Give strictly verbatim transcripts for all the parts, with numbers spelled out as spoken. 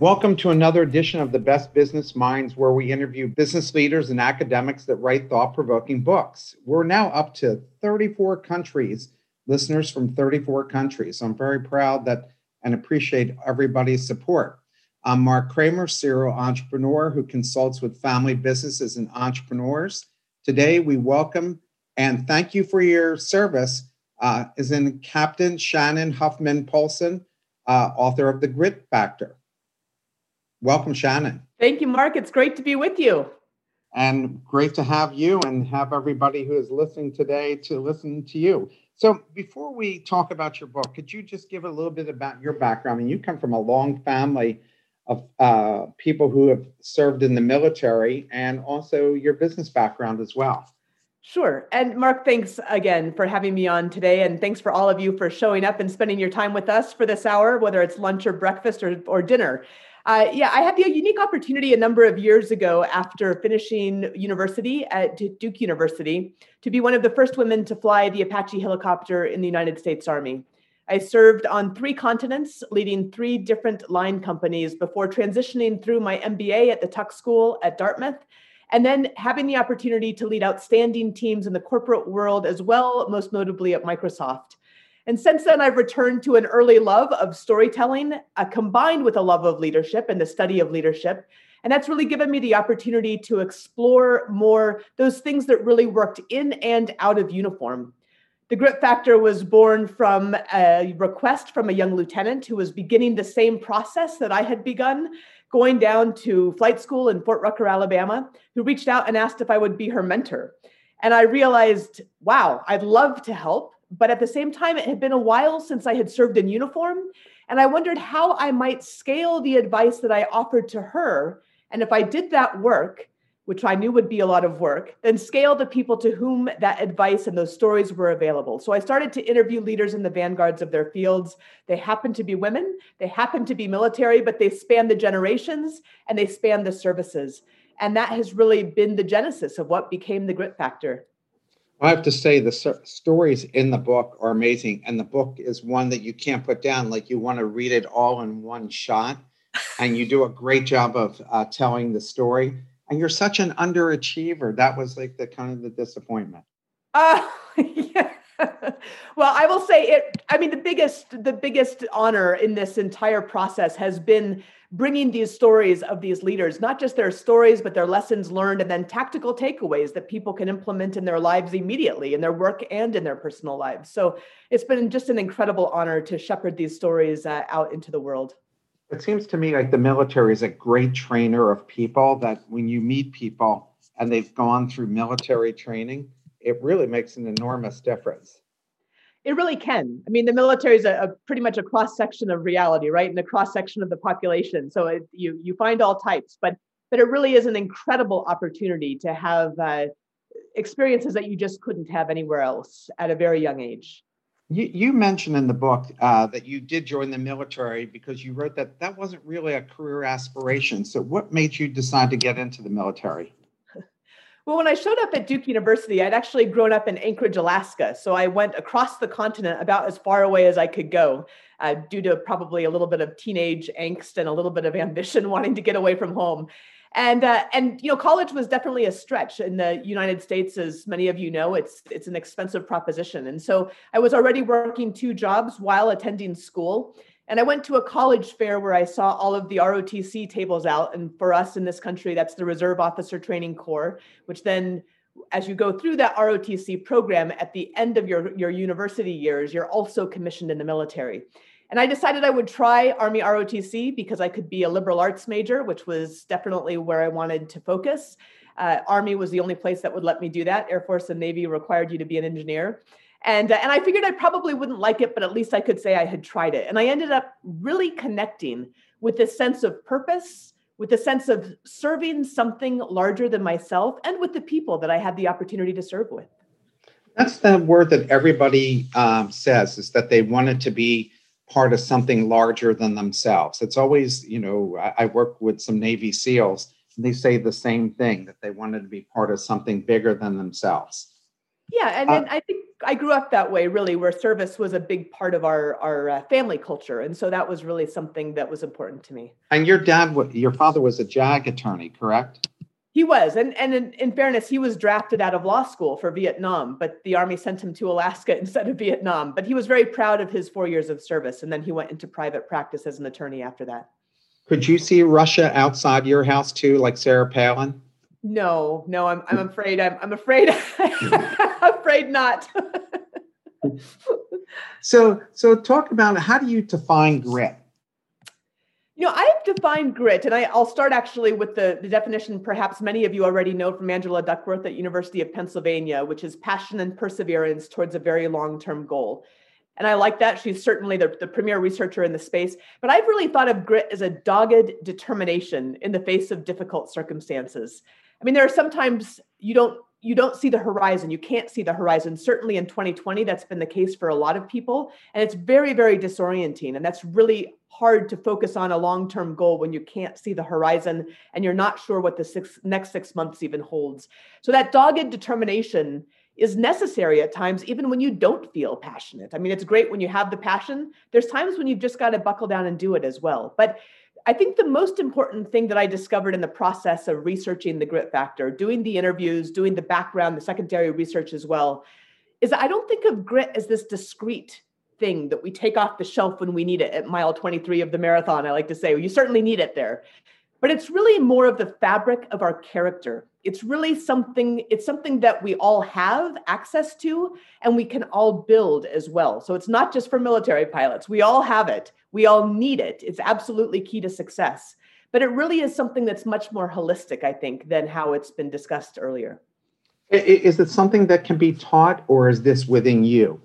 Welcome to another edition of The Best Business Minds, where we interview business leaders and academics that write thought-provoking books. We're now up to thirty-four countries, listeners from thirty-four countries. So I'm very proud that and appreciate everybody's support. I'm Mark Kramer, serial entrepreneur who consults with family businesses and entrepreneurs. Today, we welcome and thank you for your service uh, is in Captain Shannon Huffman Polson, uh, author of The Grit Factor. Welcome, Shannon. Thank you, Mark. It's great to be with you. And great to have you and have everybody who is listening today to listen to you. So before we talk about your book, could you just give a little bit about your background? I mean, you come from a long family of uh, people who have served in the military and also your business background as well. Sure. And Mark, thanks again for having me on today. And thanks for all of you for showing up and spending your time with us for this hour, whether it's lunch or breakfast or, or dinner. Uh, yeah, I had the unique opportunity a number of years ago after finishing university at Duke University to be one of the first women to fly the Apache helicopter in the United States Army. I served on three continents, leading three different line companies before transitioning through my M B A at the Tuck School at Dartmouth, and then having the opportunity to lead outstanding teams in the corporate world as well, most notably at Microsoft. And since then, I've returned to an early love of storytelling, uh, combined with a love of leadership and the study of leadership. And that's really given me the opportunity to explore more those things that really worked in and out of uniform. The Grit Factor was born from a request from a young lieutenant who was beginning the same process that I had begun, going down to flight school in Fort Rucker, Alabama, who reached out and asked if I would be her mentor. And I realized, wow, I'd love to help. But at the same time, it had been a while since I had served in uniform, and I wondered how I might scale the advice that I offered to her. And if I did that work, which I knew would be a lot of work, then scale the people to whom that advice and those stories were available. So I started to interview leaders in the vanguards of their fields. They happened to be women, they happened to be military, but they span the generations and they span the services. And that has really been the genesis of what became The Grit Factor. I have to say the ser- stories in the book are amazing. And the book is one that you can't put down. Like you want to read it all in one shot. And you do a great job of uh, telling the story. And you're such an underachiever. That was like the kind of the disappointment. Uh, yeah. Well, I will say it. I mean, the biggest, the biggest honor in this entire process has been bringing these stories of these leaders, not just their stories, but their lessons learned and then tactical takeaways that people can implement in their lives immediately, in their work and in their personal lives. So it's been just an incredible honor to shepherd these stories uh, out into the world. It seems to me like the military is a great trainer of people, that when you meet people and they've gone through military training, it really makes an enormous difference. It really can. I mean, the military is a, a pretty much a cross-section of reality, right? And a cross-section of the population. So it, you you find all types, but but it really is an incredible opportunity to have uh, experiences that you just couldn't have anywhere else at a very young age. You, you mentioned in the book uh, that you did join the military because you wrote that that wasn't really a career aspiration. So what made you decide to get into the military? Well, when I showed up at Duke University, I'd actually grown up in Anchorage, Alaska. So I went across the continent about as far away as I could go, uh, due to probably a little bit of teenage angst and a little bit of ambition wanting to get away from home. And, uh, and you know, college was definitely a stretch in the United States. As many of you know, it's, it's an expensive proposition. And so I was already working two jobs while attending school. And I went to a college fair where I saw all of the R O T C tables out. And for us in this country, that's the Reserve Officer Training Corps, which then as you go through that R O T C program at the end of your, your university years, you're also commissioned in the military. And I decided I would try Army R O T C because I could be a liberal arts major, which was definitely where I wanted to focus. Uh, Army was the only place that would let me do that. Air Force and Navy required you to be an engineer. And, uh, and I figured I probably wouldn't like it, but at least I could say I had tried it. And I ended up really connecting with this sense of purpose, with a sense of serving something larger than myself and with the people that I had the opportunity to serve with. That's the word that everybody um, says, is that they wanted to be part of something larger than themselves. It's always, you know, I, I work with some Navy SEALs, and they say the same thing, that they wanted to be part of something bigger than themselves. Yeah, and, uh, and I think I grew up that way, really, where service was a big part of our our uh, family culture, and so that was really something that was important to me. And your dad, your father was a JAG attorney, correct? He was, and and in, in fairness, he was drafted out of law school for Vietnam, but the Army sent him to Alaska instead of Vietnam. But he was very proud of his four years of service, and then he went into private practice as an attorney after that. Could you see Russia outside your house too, like Sarah Palin? No, no, I'm I'm afraid I'm I'm afraid afraid not. so so talk about, how do you define grit? You know, I've defined grit, and I, I'll start actually with the, the definition perhaps many of you already know from Angela Duckworth at University of Pennsylvania, which is passion and perseverance towards a very long-term goal. And I like that. She's certainly the, the premier researcher in the space. But I've really thought of grit as a dogged determination in the face of difficult circumstances. I mean, there are sometimes you don't you don't see the horizon. You can't see the horizon. Certainly in twenty twenty, that's been the case for a lot of people. And it's very, very disorienting. And that's really hard to focus on a long-term goal when you can't see the horizon and you're not sure what the six, next six months even holds. So that dogged determination is necessary at times, even when you don't feel passionate. I mean, it's great when you have the passion. There's times when you've just got to buckle down and do it as well. But I think the most important thing that I discovered in the process of researching the Grit Factor, doing the interviews, doing the background, the secondary research as well, is that I don't think of grit as this discrete thing that we take off the shelf when we need it at mile twenty-three of the marathon, I like to say. You certainly need it there. But it's really more of the fabric of our character. It's really something, it's something that we all have access to and we can all build as well. So it's not just for military pilots. We all have it. We all need it. It's absolutely key to success. But it really is something that's much more holistic, I think, than how it's been discussed earlier. Is it something that can be taught, or is this within you?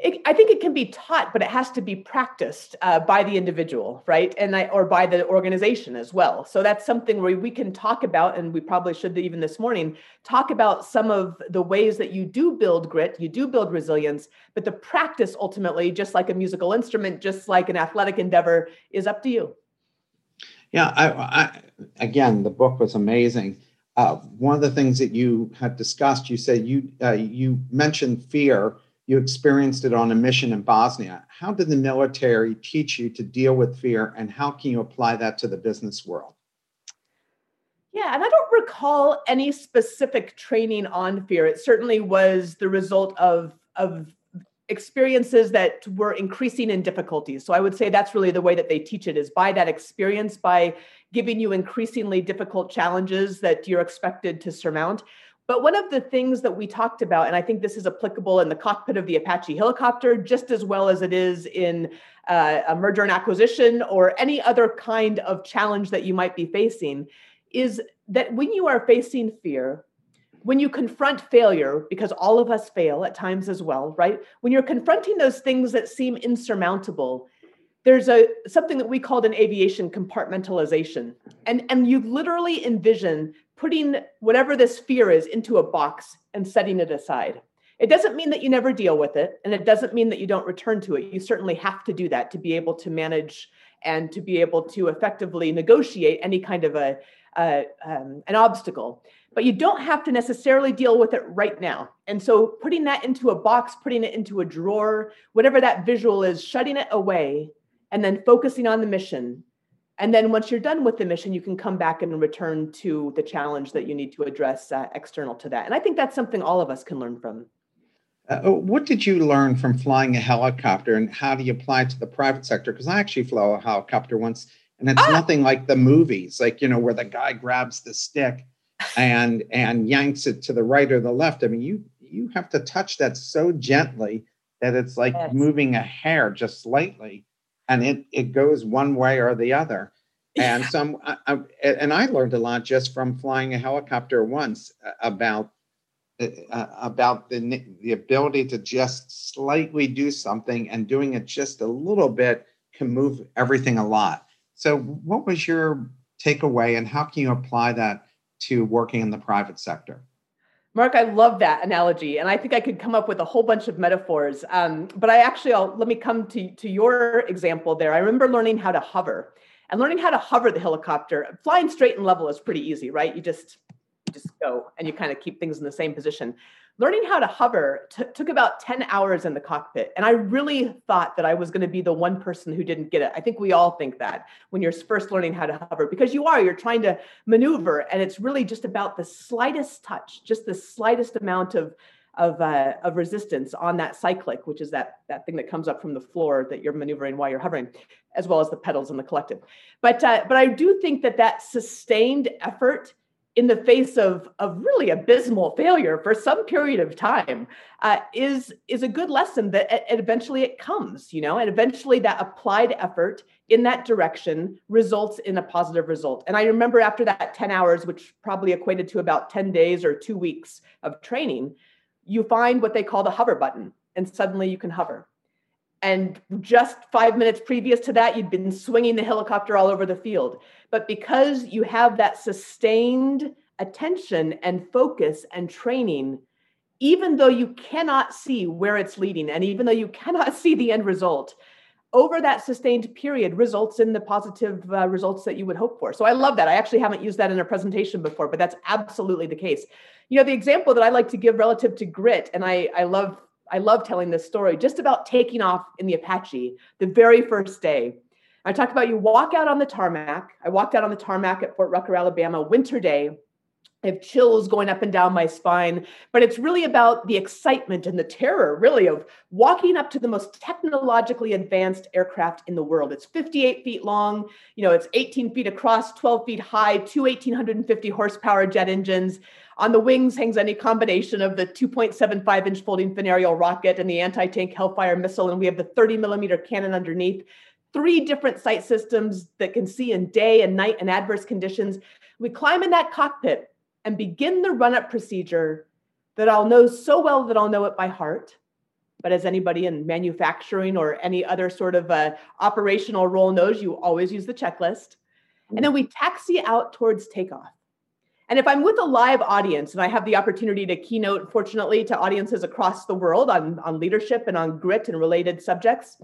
It, I think it can be taught, but it has to be practiced uh, by the individual, right? And I, or by the organization as well. So that's something where we can talk about, and we probably should even this morning, talk about some of the ways that you do build grit, you do build resilience, but the practice ultimately, just like a musical instrument, just like an athletic endeavor, is up to you. Yeah, I, I, again, the book was amazing. Uh, one of the things that you had discussed, you said you uh, you mentioned fear. You experienced it on a mission in Bosnia. How did the military teach you to deal with fear, and how can you apply that to the business world? Yeah, and I don't recall any specific training on fear. It certainly was the result of, of experiences that were increasing in difficulty. So I would say that's really the way that they teach it, is by that experience, by giving you increasingly difficult challenges that you're expected to surmount. But one of the things that we talked about, and I think this is applicable in the cockpit of the Apache helicopter just as well as it is in uh, a merger and acquisition or any other kind of challenge that you might be facing, is that when you are facing fear, when you confront failure, because all of us fail at times as well, right? When you're confronting those things that seem insurmountable, there's a something that we called in aviation compartmentalization. And, and you literally envision putting whatever this fear is into a box and setting it aside. It doesn't mean that you never deal with it, and it doesn't mean that you don't return to it. You certainly have to do that to be able to manage and to be able to effectively negotiate any kind of a uh, um, an obstacle. But you don't have to necessarily deal with it right now. And so putting that into a box, putting it into a drawer, whatever that visual is, shutting it away, and then focusing on the mission. And then once you're done with the mission, you can come back and return to the challenge that you need to address uh, external to that. And I think that's something all of us can learn from. Uh, what did you learn from flying a helicopter, and how do you apply it to the private sector? Because I actually flew a helicopter once, and it's ah! nothing like the movies, like, you know, where the guy grabs the stick and and yanks it to the right or the left. I mean, you you have to touch that so gently that it's like yes. moving a hair just slightly. And it, it goes one way or the other. And some I, I, and I learned a lot just from flying a helicopter once about uh, about the the ability to just slightly do something, and doing it just a little bit can move everything a lot. So what was your take away, and how can you apply that to working in the private sector? Mark, I love that analogy. And I think I could come up with a whole bunch of metaphors. Um, but I actually, I'll, let me come to, to your example there. I remember learning how to hover and learning how to hover the helicopter. Flying straight and level is pretty easy, right? You just, you just go and you kind of keep things in the same position. Learning how to hover t- took about ten hours in the cockpit. And I really thought that I was going to be the one person who didn't get it. I think we all think that when you're first learning how to hover, because you are, you're trying to maneuver. And it's really just about the slightest touch, just the slightest amount of, of, uh, of resistance on that cyclic, which is that, that thing that comes up from the floor that you're maneuvering while you're hovering, as well as the pedals and the collective. But, uh, but I do think that that sustained effort in the face of, of really abysmal failure for some period of time, uh, is, is a good lesson that uh, eventually it comes, you know, and eventually that applied effort in that direction results in a positive result. And I remember after that ten hours, which probably equated to about ten days or two weeks of training, you find what they call the hover button, and suddenly you can hover. And just five minutes previous to that, you'd been swinging the helicopter all over the field. But because you have that sustained attention and focus and training, even though you cannot see where it's leading, and even though you cannot see the end result, over that sustained period results in the positive uh, results that you would hope for. So I love that. I actually haven't used that in a presentation before, but that's absolutely the case. You know, the example that I like to give relative to grit, and I, I love I love telling this story just about taking off in the Apache the very first day. I talked about you walk out on the tarmac. I walked out on the tarmac at Fort Rucker, Alabama, winter day. I have chills going up and down my spine, but it's really about the excitement and the terror, really, of walking up to the most technologically advanced aircraft in the world. It's fifty-eight feet long, you know, it's eighteen feet across, twelve feet high, two one thousand eight hundred fifty horsepower jet engines. On the wings hangs any combination of the two point seven five inch folding fin aerial rocket and the anti-tank Hellfire missile, and we have the thirty millimeter cannon underneath. Three different sight systems that can see in day and night and adverse conditions. We climb in that cockpit and begin the run-up procedure that I'll know so well that I'll know it by heart. But as anybody in manufacturing or any other sort of uh, operational role knows, you always use the checklist. And then we taxi out towards takeoff. And if I'm with a live audience, and I have the opportunity to keynote, fortunately, to audiences across the world on, on leadership and on grit and related subjects,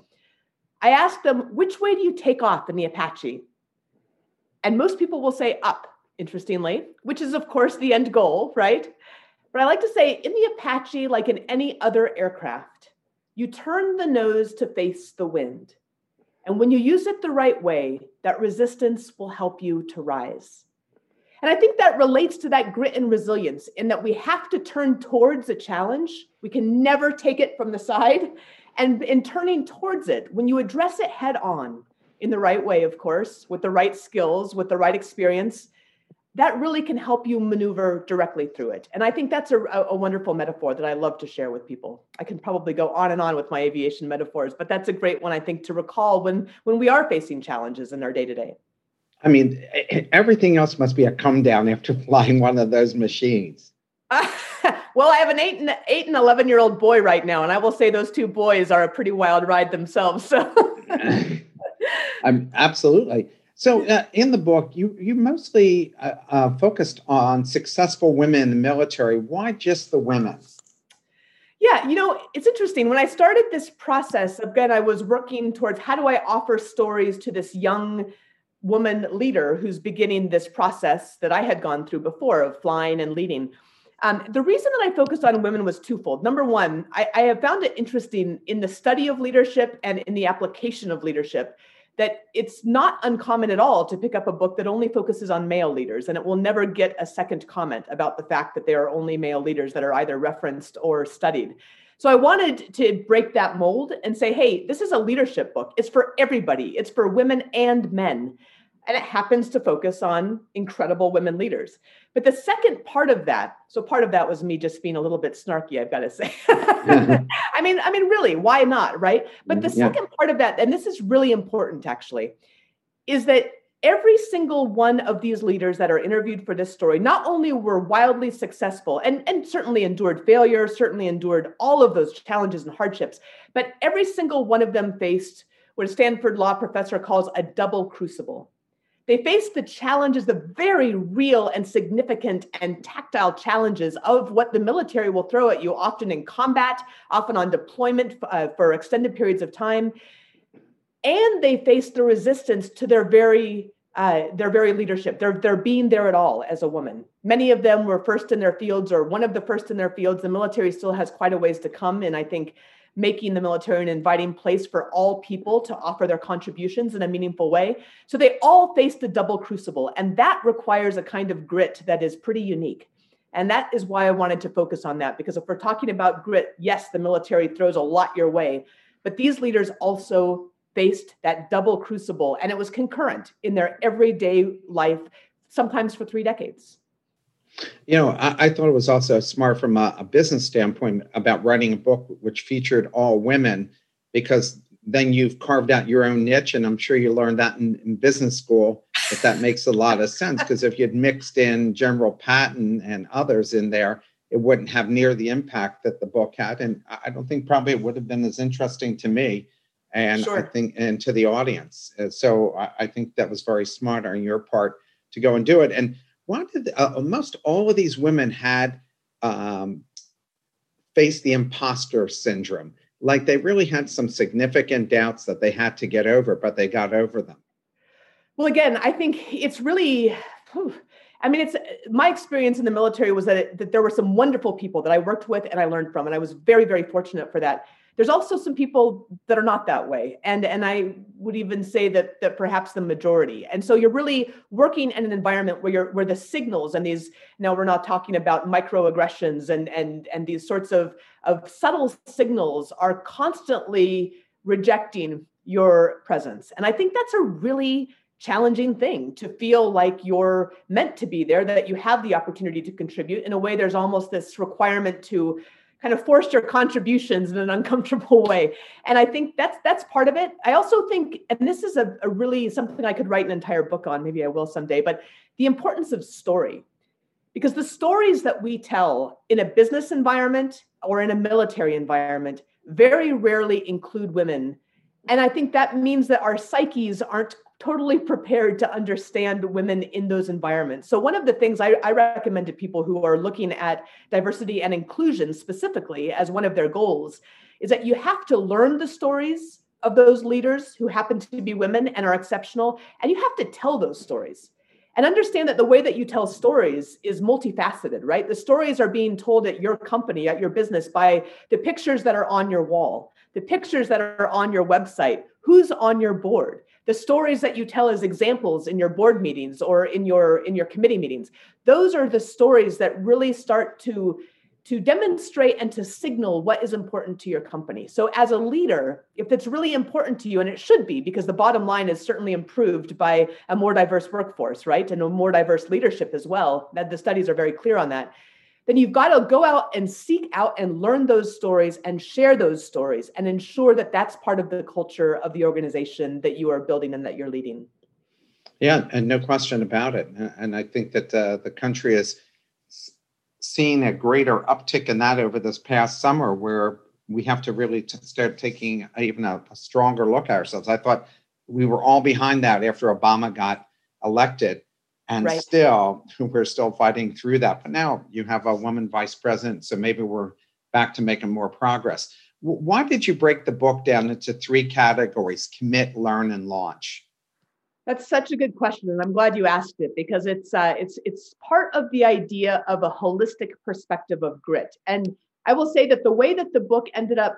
I ask them, which way do you take off in the Apache? And most people will say up, interestingly, which is, of course, the end goal, right? But I like to say in the Apache, like in any other aircraft, you turn the nose to face the wind. And when you use it the right way, that resistance will help you to rise. And I think that relates to that grit and resilience in that we have to turn towards a challenge. We can never take it from the side. And in turning towards it, when you address it head on in the right way, of course, with the right skills, with the right experience, that really can help you maneuver directly through it. And I think that's a, a wonderful metaphor that I love to share with people. I can probably go on and on with my aviation metaphors, but that's a great one, I think, to recall when, when we are facing challenges in our day-to-day. I mean, everything else must be a come down after flying one of those machines. Uh, well, I have an eight and eight and eleven-year-old boy right now, and I will say those two boys are a pretty wild ride themselves. So, I'm, absolutely. So, uh, in the book, you you mostly uh, uh, focused on successful women in the military. Why just the women? Yeah, you know, it's interesting. When I started this process, again, I was working towards how do I offer stories to this young woman leader who's beginning this process that I had gone through before of flying and leading. Um, the reason that I focused on women was twofold. Number one, I, I have found it interesting in the study of leadership and in the application of leadership that it's not uncommon at all to pick up a book that only focuses on male leaders, and it will never get a second comment about the fact that there are only male leaders that are either referenced or studied. So I wanted to break that mold and say, hey, this is a leadership book. It's for everybody. It's for women and men. And it happens to focus on incredible women leaders. But the second part of that, so part of that was me just being a little bit snarky, I've got to say. Mm-hmm. I mean, I mean, really, why not, right? But the yeah. second part of that, and this is really important actually, is that every single one of these leaders that are interviewed for this story, not only were wildly successful and, and certainly endured failure, certainly endured all of those challenges and hardships, but every single one of them faced what a Stanford law professor calls a double crucible. They faced the challenges, the very real and significant and tactile challenges of what the military will throw at you, often in combat, often on deployment uh, for extended periods of time. And they faced the resistance to their very Uh, their very leadership, their, their being there at all as a woman. Many of them were first in their fields or one of the first in their fields. The military still has quite a ways to come. And I think making the military an inviting place for all people to offer their contributions in a meaningful way. So they all faced the double crucible. And that requires a kind of grit that is pretty unique. And that is why I wanted to focus on that. Because if we're talking about grit, yes, the military throws a lot your way. But these leaders also faced that double crucible, and it was concurrent in their everyday life, sometimes for three decades. You know, I, I thought it was also smart from a, a business standpoint about writing a book which featured all women, because then you've carved out your own niche, and I'm sure you learned that in, in business school, but that makes a lot of sense, because if you'd mixed in General Patton and others in there, it wouldn't have near the impact that the book had, and I don't think probably it would have been as interesting to me And sure. I think, and to the audience. So I, I think that was very smart on your part to go and do it. And why did uh, most all of these women had um, faced the imposter syndrome? Like they really had some significant doubts that they had to get over, but they got over them. Well, again, I think it's really. Whew, I mean, it's my experience in the military was that it, that there were some wonderful people that I worked with and I learned from, and I was very, very fortunate for that. There's also some people that are not that way. And, and I would even say that, that perhaps the majority. And so you're really working in an environment where you're where the signals and these, now we're not talking about microaggressions and and and these sorts of, of subtle signals are constantly rejecting your presence. And I think that's a really challenging thing to feel like you're meant to be there, that you have the opportunity to contribute. In a way, there's almost this requirement to kind of force your contributions in an uncomfortable way. And I think that's that's part of it. I also think, and this is a, a really something I could write an entire book on, maybe I will someday, but the importance of story. Because the stories that we tell in a business environment or in a military environment very rarely include women. And I think that means that our psyches aren't totally prepared to understand women in those environments. So one of the things I, I recommend to people who are looking at diversity and inclusion specifically as one of their goals is that you have to learn the stories of those leaders who happen to be women and are exceptional, and you have to tell those stories. And understand that the way that you tell stories is multifaceted, right? The stories are being told at your company, at your business, by the pictures that are on your wall, the pictures that are on your website, who's on your board, the stories that you tell as examples in your board meetings or in your in your committee meetings. Those are the stories that really start to, to demonstrate and to signal what is important to your company. So as a leader, if it's really important to you, and it should be, because the bottom line is certainly improved by a more diverse workforce, right? And a more diverse leadership as well, that the studies are very clear on that. Then you've got to go out and seek out and learn those stories and share those stories and ensure that that's part of the culture of the organization that you are building and that you're leading. Yeah, and no question about it. And I think that uh, the country has seen a greater uptick in that over this past summer, where we have to really t- start taking even a, a stronger look at ourselves. I thought we were all behind that after Obama got elected. And right. still, we're still fighting through that. But now you have a woman vice president, so maybe we're back to making more progress. Why did you break the book down into three categories: commit, learn, and launch? That's such a good question, and I'm glad you asked it, because it's uh, it's it's part of the idea of a holistic perspective of grit. And I will say that the way that the book ended up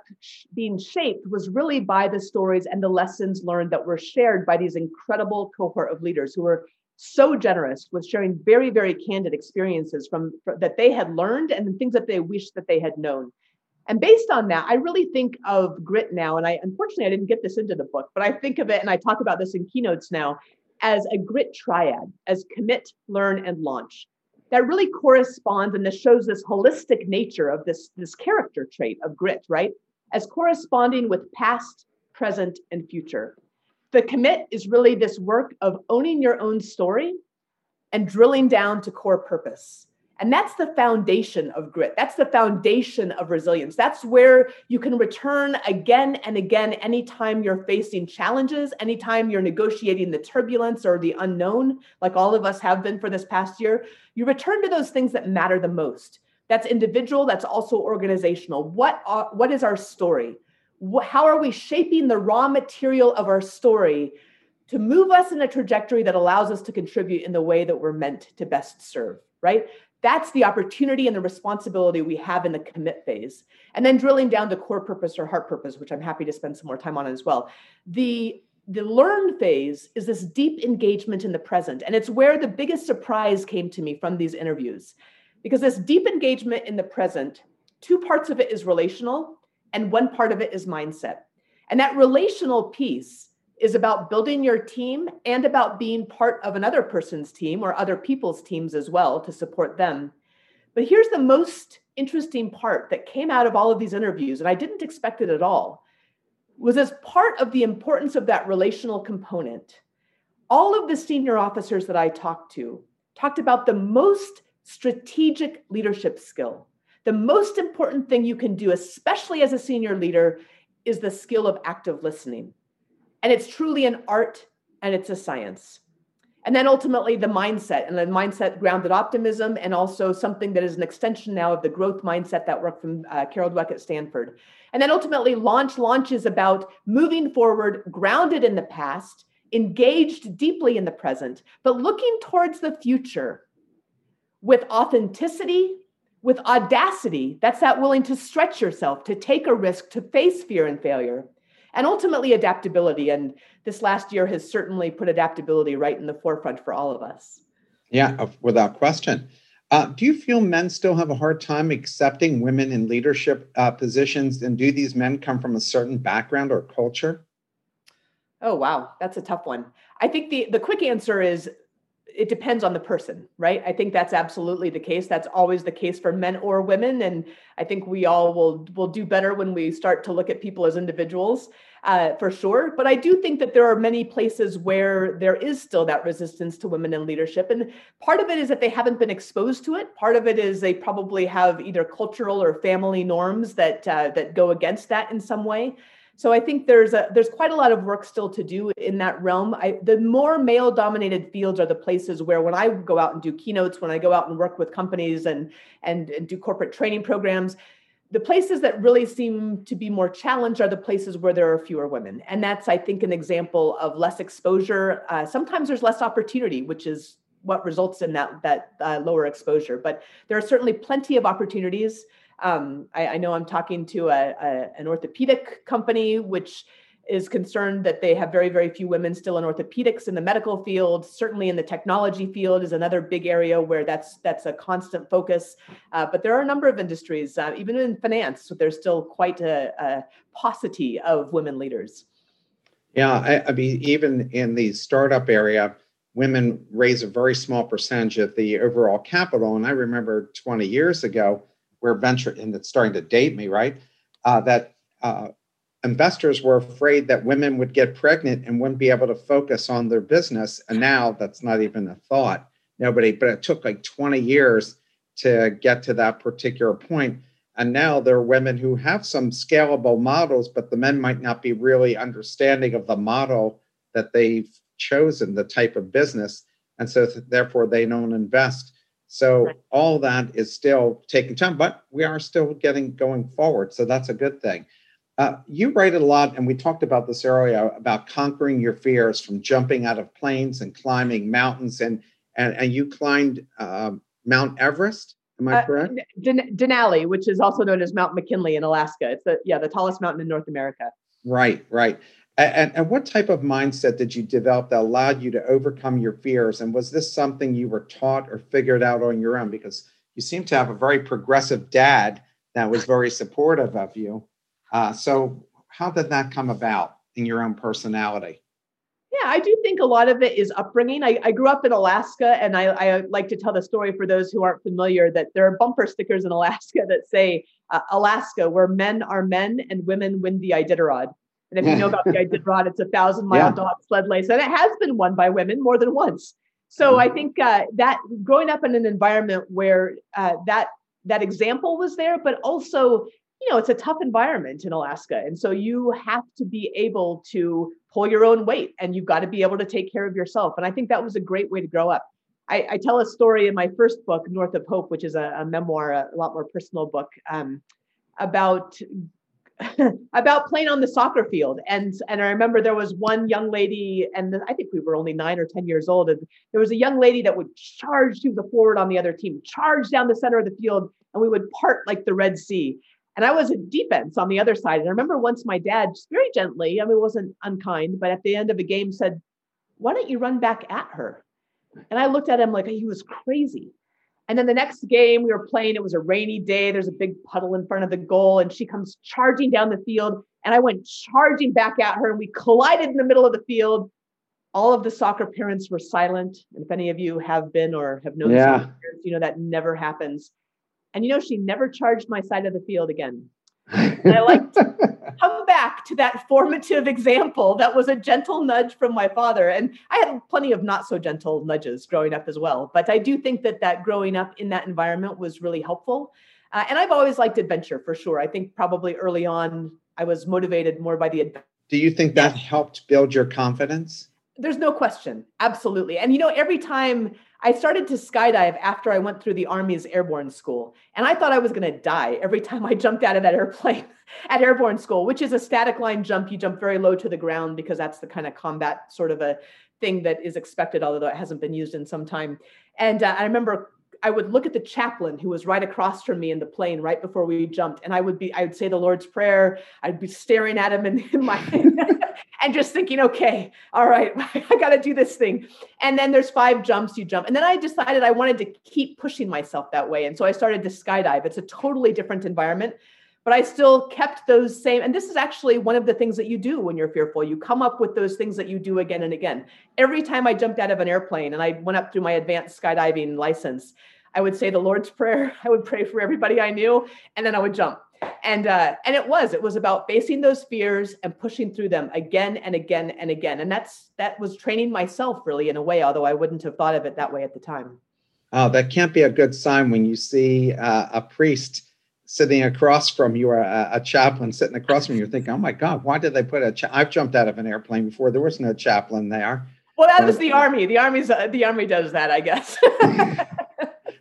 being shaped was really by the stories and the lessons learned that were shared by these incredible cohort of leaders who were so generous with sharing very, very candid experiences from, from that they had learned and things that they wished that they had known. And based on that, I really think of grit now, and I unfortunately I didn't get this into the book, but I think of it, and I talk about this in keynotes now, as a grit triad, as commit, learn, and launch. That really corresponds, and this shows this holistic nature of this, this character trait of grit, right? As corresponding with past, present, and future. The commit is really this work of owning your own story and drilling down to core purpose. And that's the foundation of grit. That's the foundation of resilience. That's where you can return again and again, anytime you're facing challenges, anytime you're negotiating the turbulence or the unknown, like all of us have been for this past year, you return to those things that matter the most. That's individual, that's also organizational. What are, what is our story? How are we shaping the raw material of our story to move us in a trajectory that allows us to contribute in the way that we're meant to best serve, right? That's the opportunity and the responsibility we have in the commit phase. And then drilling down to core purpose or heart purpose, which I'm happy to spend some more time on as well. The, the learn phase is this deep engagement in the present. And it's where the biggest surprise came to me from these interviews. Because this deep engagement in the present, two parts of it is relational and one part of it is mindset. And that relational piece is about building your team and about being part of another person's team or other people's teams as well to support them. But here's the most interesting part that came out of all of these interviews, and I didn't expect it at all, was as part of the importance of that relational component, all of the senior officers that I talked to talked about the most strategic leadership skill. The most important thing you can do, especially as a senior leader, is the skill of active listening. And it's truly an art and it's a science. And then ultimately the mindset, and the mindset grounded optimism, and also something that is an extension now of the growth mindset that worked from uh, Carol Dweck at Stanford. And then ultimately launch, launch is about moving forward, grounded in the past, engaged deeply in the present, but looking towards the future with authenticity, with audacity. That's that willing to stretch yourself, to take a risk, to face fear and failure. And ultimately adaptability. And this last year has certainly put adaptability right in the forefront for all of us. Yeah, without question. Uh, do you feel men still have a hard time accepting women in leadership uh, positions? And do these men come from a certain background or culture? Oh, wow. That's a tough one. I think the, the quick answer is it depends on the person, right? I think that's absolutely the case. That's always the case for men or women. And I think we all will, will do better when we start to look at people as individuals, uh, for sure. But I do think that there are many places where there is still that resistance to women in leadership. And part of it is that they haven't been exposed to it. Part of it is they probably have either cultural or family norms that, uh, that go against that in some way. So I think there's a there's quite a lot of work still to do in that realm. I, the more male-dominated fields are the places where, when I go out and do keynotes, when I go out and work with companies and, and, and do corporate training programs, the places that really seem to be more challenged are the places where there are fewer women. And that's, I think, an example of less exposure. Uh, sometimes there's less opportunity, which is what results in that, that uh, lower exposure. But there are certainly plenty of opportunities. Um, I, I know I'm talking to a, a, an orthopedic company, which is concerned that they have very, very few women still in orthopedics in the medical field. Certainly in the technology field is another big area where that's that's a constant focus. Uh, but there are a number of industries, uh, even in finance, there's still quite a, a paucity of women leaders. Yeah, I, I mean, even in the startup area, women raise a very small percentage of the overall capital. And I remember twenty years ago, where venture, and it's starting to date me, right? Uh, that uh, investors were afraid that women would get pregnant and wouldn't be able to focus on their business. And now that's not even a thought. Nobody, but it took like twenty years to get to that particular point. And now there are women who have some scalable models, but the men might not be really understanding of the model that they've chosen, the type of business. And so th- therefore they don't invest. So all that is still taking time, but we are still getting going forward. So that's a good thing. Uh, you write a lot, and we talked about this earlier, about conquering your fears, from jumping out of planes and climbing mountains. And and, and you climbed uh, Mount Everest, am I uh, correct? Den- Denali, which is also known as Mount McKinley in Alaska. It's the, yeah, the tallest mountain in North America. Right, right. And, and what type of mindset did you develop that allowed you to overcome your fears? And was this something you were taught or figured out on your own? Because you seem to have a very progressive dad that was very supportive of you. Uh, so how did that come about in your own personality? Yeah, I do think a lot of it is upbringing. I, I grew up in Alaska, and I, I like to tell the story for those who aren't familiar that there are bumper stickers in Alaska that say, uh, Alaska, where men are men and women win the Iditarod. And if you know about the Iditarod, it's a thousand mile yeah. dog sled race. And it has been won by women more than once. So I think uh, that growing up in an environment where uh, that that example was there, but also, you know, it's a tough environment in Alaska. And so you have to be able to pull your own weight and you've got to be able to take care of yourself. And I think that was a great way to grow up. I, I tell a story in my first book, North of Hope, which is a, a memoir, a lot more personal book, um, about about playing on the soccer field. And, and I remember there was one young lady, and I think we were only nine or ten years old, and there was a young lady that would charge to the forward on the other team, charge down the center of the field, and we would part like the Red Sea. And I was in defense on the other side. And I remember once my dad, just very gently, I mean, it wasn't unkind, but at the end of a game said, "Why don't you run back at her?" And I looked at him like he was crazy. And then the next game we were playing, it was a rainy day. There's a big puddle in front of the goal and she comes charging down the field. And I went charging back at her and we collided in the middle of the field. All of the soccer parents were silent. And if any of you have been or have known, yeah. soccer parents, you know, that never happens. And, you know, she never charged my side of the field again. And I like to come back to that formative example that was a gentle nudge from my father. And I had plenty of not so gentle nudges growing up as well. But I do think that that growing up in that environment was really helpful. Uh, and I've always liked adventure for sure. I think probably early on, I was motivated more by the adventure. Do you think that helped build your confidence? There's no question. Absolutely. And, you know, every time I started to skydive after I went through the Army's airborne school, and I thought I was going to die every time I jumped out of that airplane at airborne school, which is a static line jump. You jump very low to the ground because that's the kind of combat sort of a thing that is expected, although it hasn't been used in some time. And uh, I remember I would look at the chaplain who was right across from me in the plane right before we jumped. And I would be, I would say the Lord's Prayer. I'd be staring at him in, in my and just thinking, okay, all right, I got to do this thing. And then there's five jumps you jump. And then I decided I wanted to keep pushing myself that way. And so I started to skydive. It's a totally different environment, but I still kept those same. And this is actually one of the things that you do when you're fearful. You come up with those things that you do again and again. Every time I jumped out of an airplane and I went up through my advanced skydiving license, I would say the Lord's Prayer. I would pray for everybody I knew, and then I would jump. And uh, and it was, it was about facing those fears and pushing through them again and again and again. And that's that was training myself really in a way, although I wouldn't have thought of it that way at the time. Oh, that can't be a good sign when you see uh, a priest sitting across from you, or a, a chaplain sitting across from you. You're thinking, oh my God, why did they put a cha- I've jumped out of an airplane before. There was no chaplain there. Well, that was the Army. The Army's uh, the Army does that, I guess.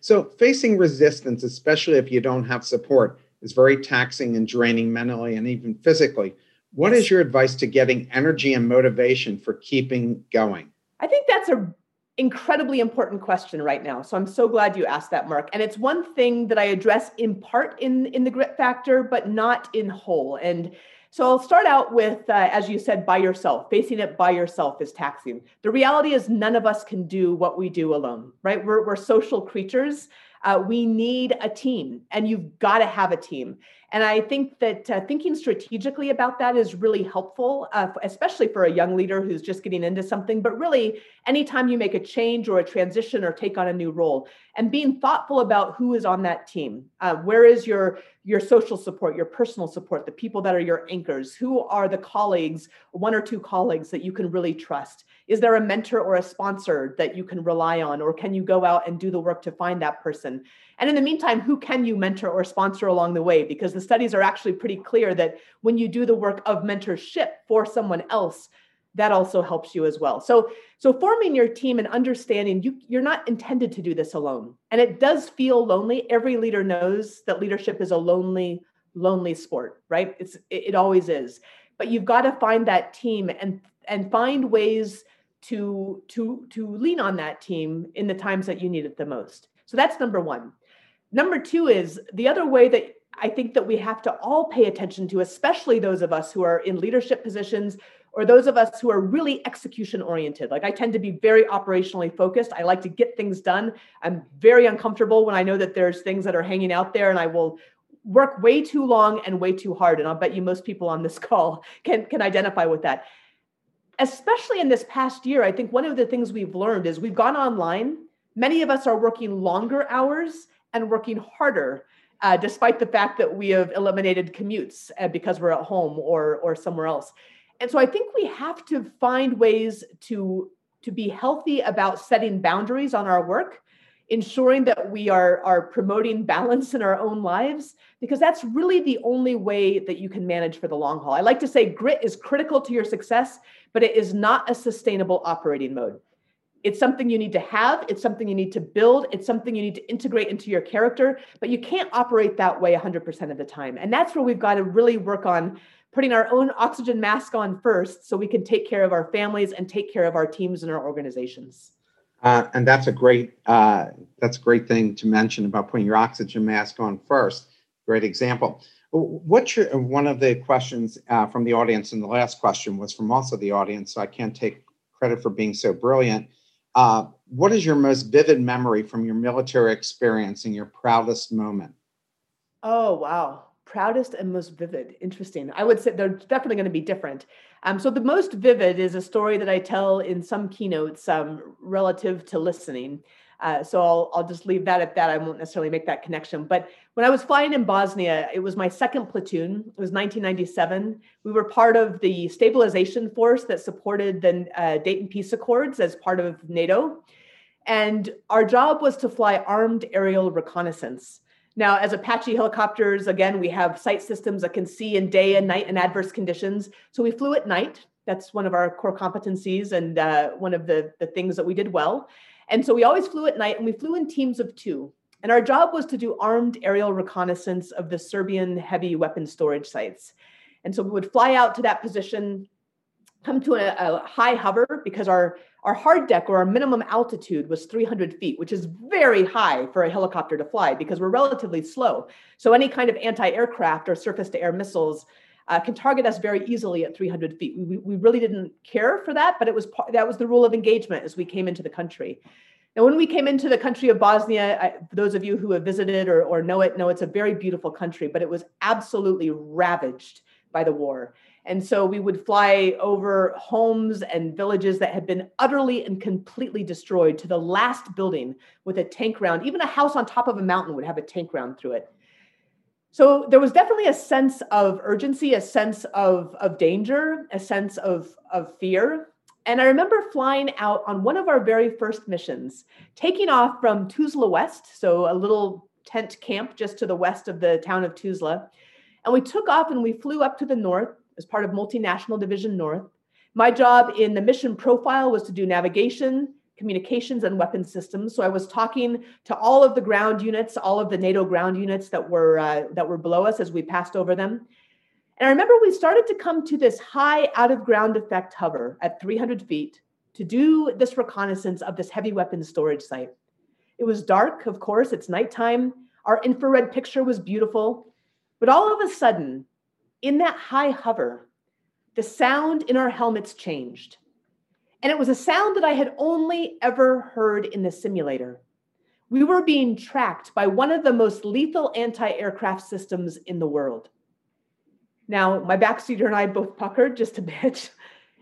So facing resistance, especially if you don't have support, is very taxing and draining mentally and even physically. What yes. is your advice to getting energy and motivation for keeping going? I think that's an incredibly important question right now. So I'm so glad you asked that, Mark. And it's one thing that I address in part in, in The Grit Factor, but not in whole. And so I'll start out with, uh, as you said, by yourself. Facing it by yourself is taxing. The reality is none of us can do what we do alone, right? We're, we're social creatures. Uh, we need a team, and you've got to have a team. And I think that uh, thinking strategically about that is really helpful, uh, especially for a young leader who's just getting into something. But really, anytime you make a change or a transition or take on a new role, and being thoughtful about who is on that team, uh, where is your your social support, your personal support, the people that are your anchors, who are the colleagues, one or two colleagues that you can really trust? Is there a mentor or a sponsor that you can rely on, or can you go out and do the work to find that person? And in the meantime, who can you mentor or sponsor along the way? Because the studies are actually pretty clear that when you do the work of mentorship for someone else, that also helps you as well. So, so forming your team and understanding you, you're not intended to do this alone. And it does feel lonely. Every leader knows that leadership is a lonely, lonely sport, right? It's, it always is. But you've got to find that team and, and find ways to, to, to lean on that team in the times that you need it the most. So that's number one. Number two is the other way that I think that we have to all pay attention to, especially those of us who are in leadership positions or those of us who are really execution oriented. Like I tend to be very operationally focused. I like to get things done. I'm very uncomfortable when I know that there's things that are hanging out there, and I will work way too long and way too hard. And I'll bet you most people on this call can, can identify with that. Especially in this past year, I think one of the things we've learned is we've gone online. Many of us are working longer hours and working harder, uh, despite the fact that we have eliminated commutes uh, because we're at home or, or somewhere else. And so I think we have to find ways to, to be healthy about setting boundaries on our work, ensuring that we are, are promoting balance in our own lives, because that's really the only way that you can manage for the long haul. I like to say grit is critical to your success, but it is not a sustainable operating mode. It's something you need to have. It's something you need to build. It's something you need to integrate into your character, but you can't operate that way one hundred percent of the time. And that's where we've got to really work on putting our own oxygen mask on first so we can take care of our families and take care of our teams and our organizations. Uh, and that's a great uh, that's a great thing to mention about putting your oxygen mask on first. Great example. What's your, one of the questions uh, from the audience, and the last question was from also the audience, so I can't take credit for being so brilliant. Uh, what is your most vivid memory from your military experience and your proudest moment? Oh, wow. Proudest and most vivid. Interesting. I would say they're definitely going to be different. Um, so the most vivid is a story that I tell in some keynotes um, relative to listening. Uh, so I'll, I'll just leave that at that. I won't necessarily make that connection. But when I was flying in Bosnia, it was my second platoon. It was nineteen ninety-seven. We were part of the stabilization force that supported the uh, Dayton Peace Accords as part of NATO. And our job was to fly armed aerial reconnaissance. Now, as Apache helicopters, again, we have sight systems that can see in day and night in adverse conditions. So we flew at night. That's one of our core competencies and uh, one of the, the things that we did well. And so we always flew at night, and we flew in teams of two. And our job was to do armed aerial reconnaissance of the Serbian heavy weapons storage sites. And so we would fly out to that position, come to a, a high hover, because our, our hard deck, or our minimum altitude, was three hundred feet, which is very high for a helicopter to fly because we're relatively slow. So any kind of anti-aircraft or surface-to-air missiles uh, can target us very easily at three hundred feet. We, we really didn't care for that, but it was part, that was the rule of engagement as we came into the country. Now, when we came into the country of Bosnia, I, for those of you who have visited or, or know it, know it's a very beautiful country, but it was absolutely ravaged by the war. And so we would fly over homes and villages that had been utterly and completely destroyed to the last building with a tank round. Even a house on top of a mountain would have a tank round through it. So there was definitely a sense of urgency, a sense of, of danger, a sense of, of fear. And I remember flying out on one of our very first missions, taking off from Tuzla West, so a little tent camp just to the west of the town of Tuzla. And we took off and we flew up to the north as part of Multinational Division North. My job in the mission profile was to do navigation, communications, and weapons systems. So I was talking to all of the ground units, all of the NATO ground units that were uh, that were below us as we passed over them. And I remember we started to come to this high out-of-ground effect hover at three hundred feet to do this reconnaissance of this heavy weapons storage site. It was dark, of course, it's nighttime. Our infrared picture was beautiful. But all of a sudden, in that high hover, the sound in our helmets changed. And it was a sound that I had only ever heard in the simulator. We were being tracked by one of the most lethal anti-aircraft systems in the world. Now, my backseater and I both puckered just a bit.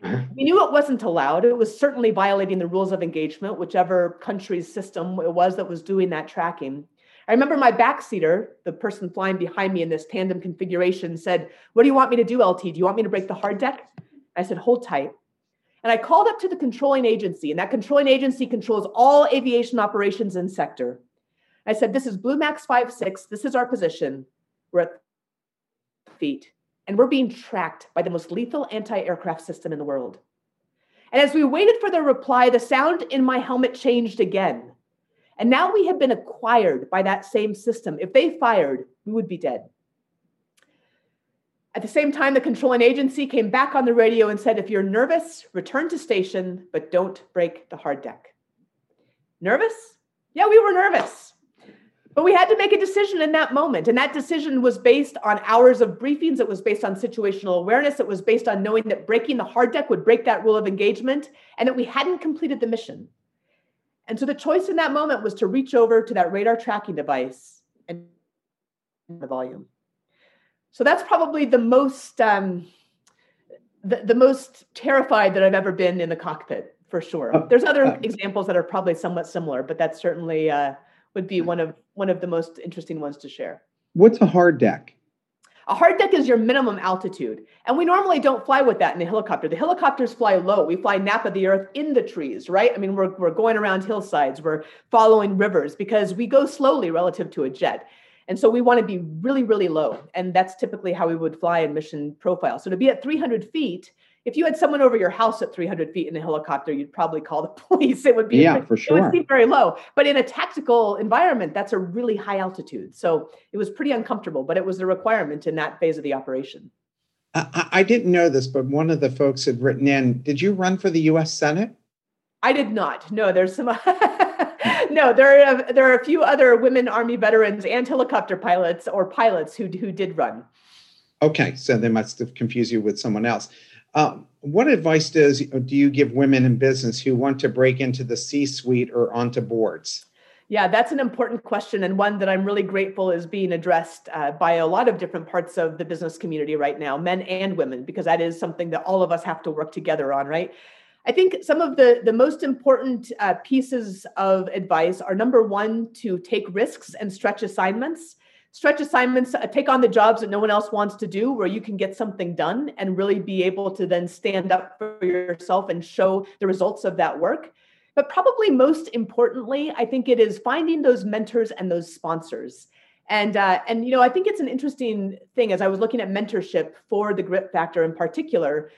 We knew it wasn't allowed. It was certainly violating the rules of engagement, whichever country's system it was that was doing that tracking. I remember my backseater, the person flying behind me in this tandem configuration, said, "What do you want me to do, L T? Do you want me to break the hard deck?" I said, "Hold tight." And I called up to the controlling agency, and that controlling agency controls all aviation operations in sector. I said, "This is Blue Max five six. This is our position. We're at feet, and we're being tracked by the most lethal anti-aircraft system in the world." And as we waited for their reply, the sound in my helmet changed again. And now we had been acquired by that same system. If they fired, we would be dead. At the same time, the controlling agency came back on the radio and said, "If you're nervous, return to station, but don't break the hard deck." Nervous? Yeah, we were nervous. But we had to make a decision in that moment. And that decision was based on hours of briefings. It was based on situational awareness. It was based on knowing that breaking the hard deck would break that rule of engagement and that we hadn't completed the mission. And so the choice in that moment was to reach over to that radar tracking device and the volume. So that's probably the most um, the, the most terrified that I've ever been in the cockpit, for sure. There's other examples that are probably somewhat similar, but that certainly uh, would be one of one of the most interesting ones to share. What's a hard deck? A hard deck is your minimum altitude. And we normally don't fly with that in a helicopter. The helicopters fly low. We fly nap of the earth in the trees, right? I mean, we're, we're going around hillsides. We're following rivers because we go slowly relative to a jet. And so we want to be really, really low. And that's typically how we would fly in mission profile. So to be at three hundred feet, if you had someone over your house at three hundred feet in a helicopter, you'd probably call the police. It would be yeah, for sure. It would seem very low. But in a tactical environment, that's a really high altitude. So it was pretty uncomfortable, but it was the requirement in that phase of the operation. I, I didn't know this, but one of the folks had written in, did you run for the U S Senate? I did not. No, there's some... No, there are, there are a few other women Army veterans and helicopter pilots or pilots who, who did run. Okay, so they must have confused you with someone else. Um, what advice does do you give women in business who want to break into the C-suite or onto boards? Yeah, that's an important question, and one that I'm really grateful is being addressed uh, by a lot of different parts of the business community right now, men and women, because that is something that all of us have to work together on, right? I think some of the, the most important uh, pieces of advice are, number one, to take risks and stretch assignments. Stretch assignments, uh, take on the jobs that no one else wants to do where you can get something done and really be able to then stand up for yourself and show the results of that work. But probably most importantly, I think it is finding those mentors and those sponsors. And, uh, and you know, I think it's an interesting thing as I was looking at mentorship for the Grit Factor in particular.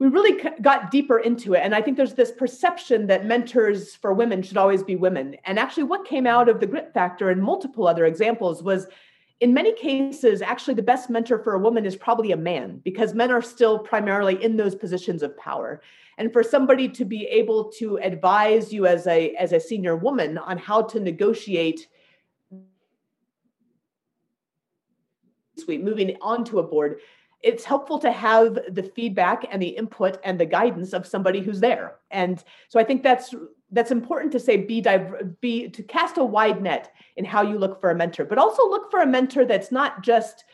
We really got deeper into it. And I think there's this perception that mentors for women should always be women. And actually what came out of the Grit Factor and multiple other examples was, in many cases, actually the best mentor for a woman is probably a man, because men are still primarily in those positions of power. And for somebody to be able to advise you as a, as a senior woman on how to negotiate moving onto a board, it's helpful to have the feedback and the input and the guidance of somebody who's there. And so I think that's that's important to say, be, diver, be to cast a wide net in how you look for a mentor, but also look for a mentor that's not just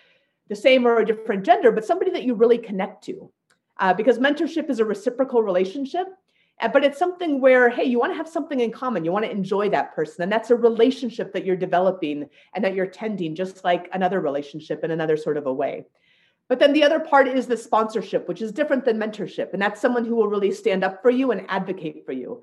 the same or a different gender, but somebody that you really connect to. Uh, because mentorship is a reciprocal relationship, but it's something where, hey, you want to have something in common. You want to enjoy that person. And that's a relationship that you're developing and that you're tending, just like another relationship in another sort of a way. But then the other part is the sponsorship, which is different than mentorship. And that's someone who will really stand up for you and advocate for you.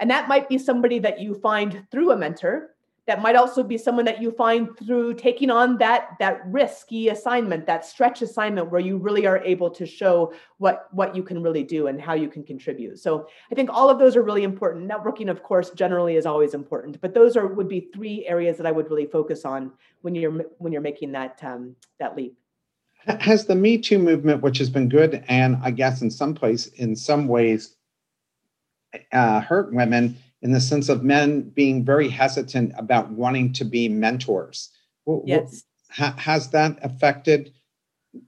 And that might be somebody that you find through a mentor. That might also be someone that you find through taking on that, that risky assignment, that stretch assignment where you really are able to show what, what you can really do and how you can contribute. So I think all of those are really important. Networking, of course, generally is always important, but those are would be three areas that I would really focus on when you're, when you're making that, um, that leap. Has the Me Too movement, which has been good and I guess in some place, in some ways, uh, hurt women in the sense of men being very hesitant about wanting to be mentors? Yes. Has that affected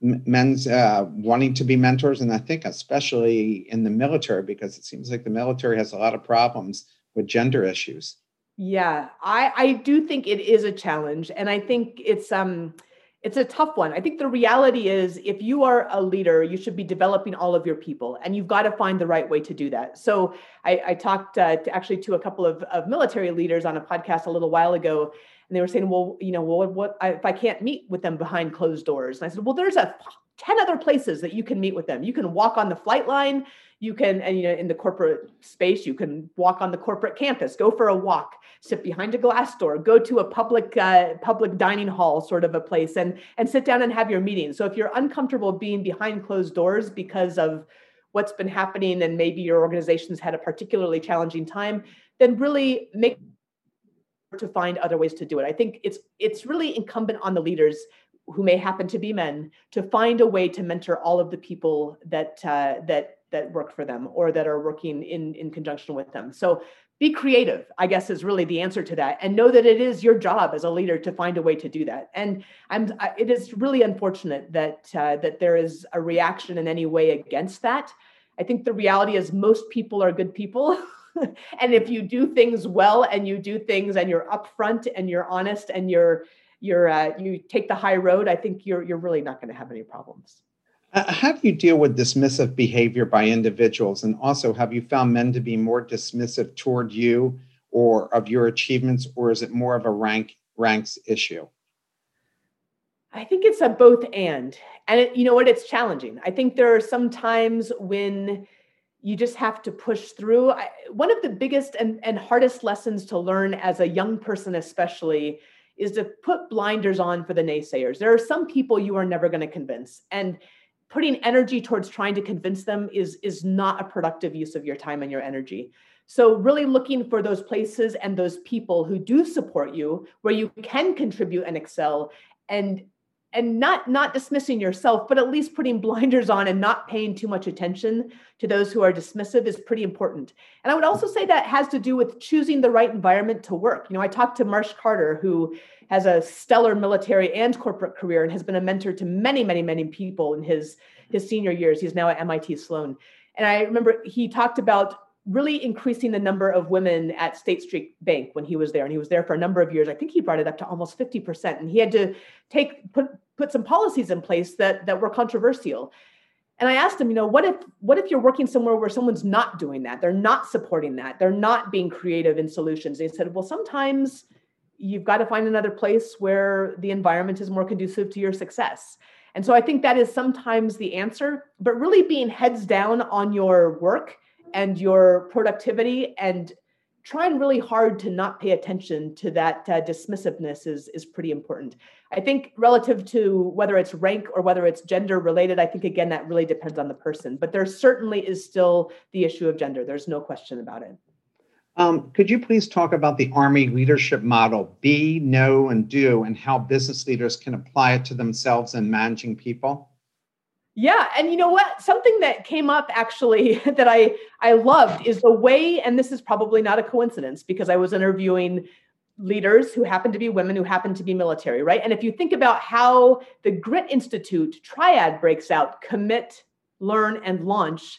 men's uh, wanting to be mentors? And I think especially in the military, because it seems like the military has a lot of problems with gender issues. Yeah, I, I do think it is a challenge. And I think it's... um. It's a tough one. I think the reality is if you are a leader, you should be developing all of your people, and you've got to find the right way to do that. So I, I talked uh, to actually to a couple of, of military leaders on a podcast a little while ago, and they were saying, well, you know, well, what I, if I can't meet with them behind closed doors? And I said, well, there's a ten other places that you can meet with them. You can walk on the flight line. You can, and you know, in the corporate space, you can walk on the corporate campus, go for a walk, sit behind a glass door, go to a public uh, public dining hall sort of a place, and and sit down and have your meeting. So if you're uncomfortable being behind closed doors because of what's been happening, and maybe your organization's had a particularly challenging time, then really make to find other ways to do it. I think it's it's really incumbent on the leaders who may happen to be men to find a way to mentor all of the people that uh, that. that work for them or that are working in, in conjunction with them. So be creative, I guess, is really the answer to that. And know that it is your job as a leader to find a way to do that. And I'm, I, it is really unfortunate that, uh, that there is a reaction in any way against that. I think the reality is most people are good people. And if you do things well and you do things and you're upfront and you're honest and you're, you're, uh, you take the high road, I think you're, you're really not going to have any problems. How do you deal with dismissive behavior by individuals? And also, have you found men to be more dismissive toward you or of your achievements, or is it more of a rank ranks issue? I think it's a both and. And it, you know what? It's challenging. I think there are some times when you just have to push through. I, one of the biggest and, and hardest lessons to learn as a young person, especially, is to put blinders on for the naysayers. There are some people you are never going to convince. And putting energy towards trying to convince them is, is not a productive use of your time and your energy. So really looking for those places and those people who do support you, where you can contribute and excel, and and not, not dismissing yourself, but at least putting blinders on and not paying too much attention to those who are dismissive is pretty important. And I would also say that has to do with choosing the right environment to work. You know, I talked to Marsh Carter, who has a stellar military and corporate career and has been a mentor to many, many, many people in his, his senior years. He's now at M I T Sloan. And I remember he talked about really increasing the number of women at State Street Bank when he was there. And he was there for a number of years. I think he brought it up to almost fifty percent. And he had to take put put some policies in place that, that were controversial. And I asked him, you know, what if what if you're working somewhere where someone's not doing that? They're not supporting that. They're not being creative in solutions. And he said, well, sometimes you've got to find another place where the environment is more conducive to your success. And so I think that is sometimes the answer, but really being heads down on your work and your productivity, and trying really hard to not pay attention to that uh, dismissiveness is, is pretty important. I think relative to whether it's rank or whether it's gender related, I think, again, that really depends on the person. But there certainly is still the issue of gender. There's no question about it. Um, could you please talk about the Army leadership model, be, know, and do, and how business leaders can apply it to themselves in managing people? Yeah. And you know what? Something that came up actually that I, I loved is the way, and this is probably not a coincidence because I was interviewing leaders who happened to be women who happened to be military, right? And if you think about how the Grit Institute triad breaks out, commit, learn, and launch,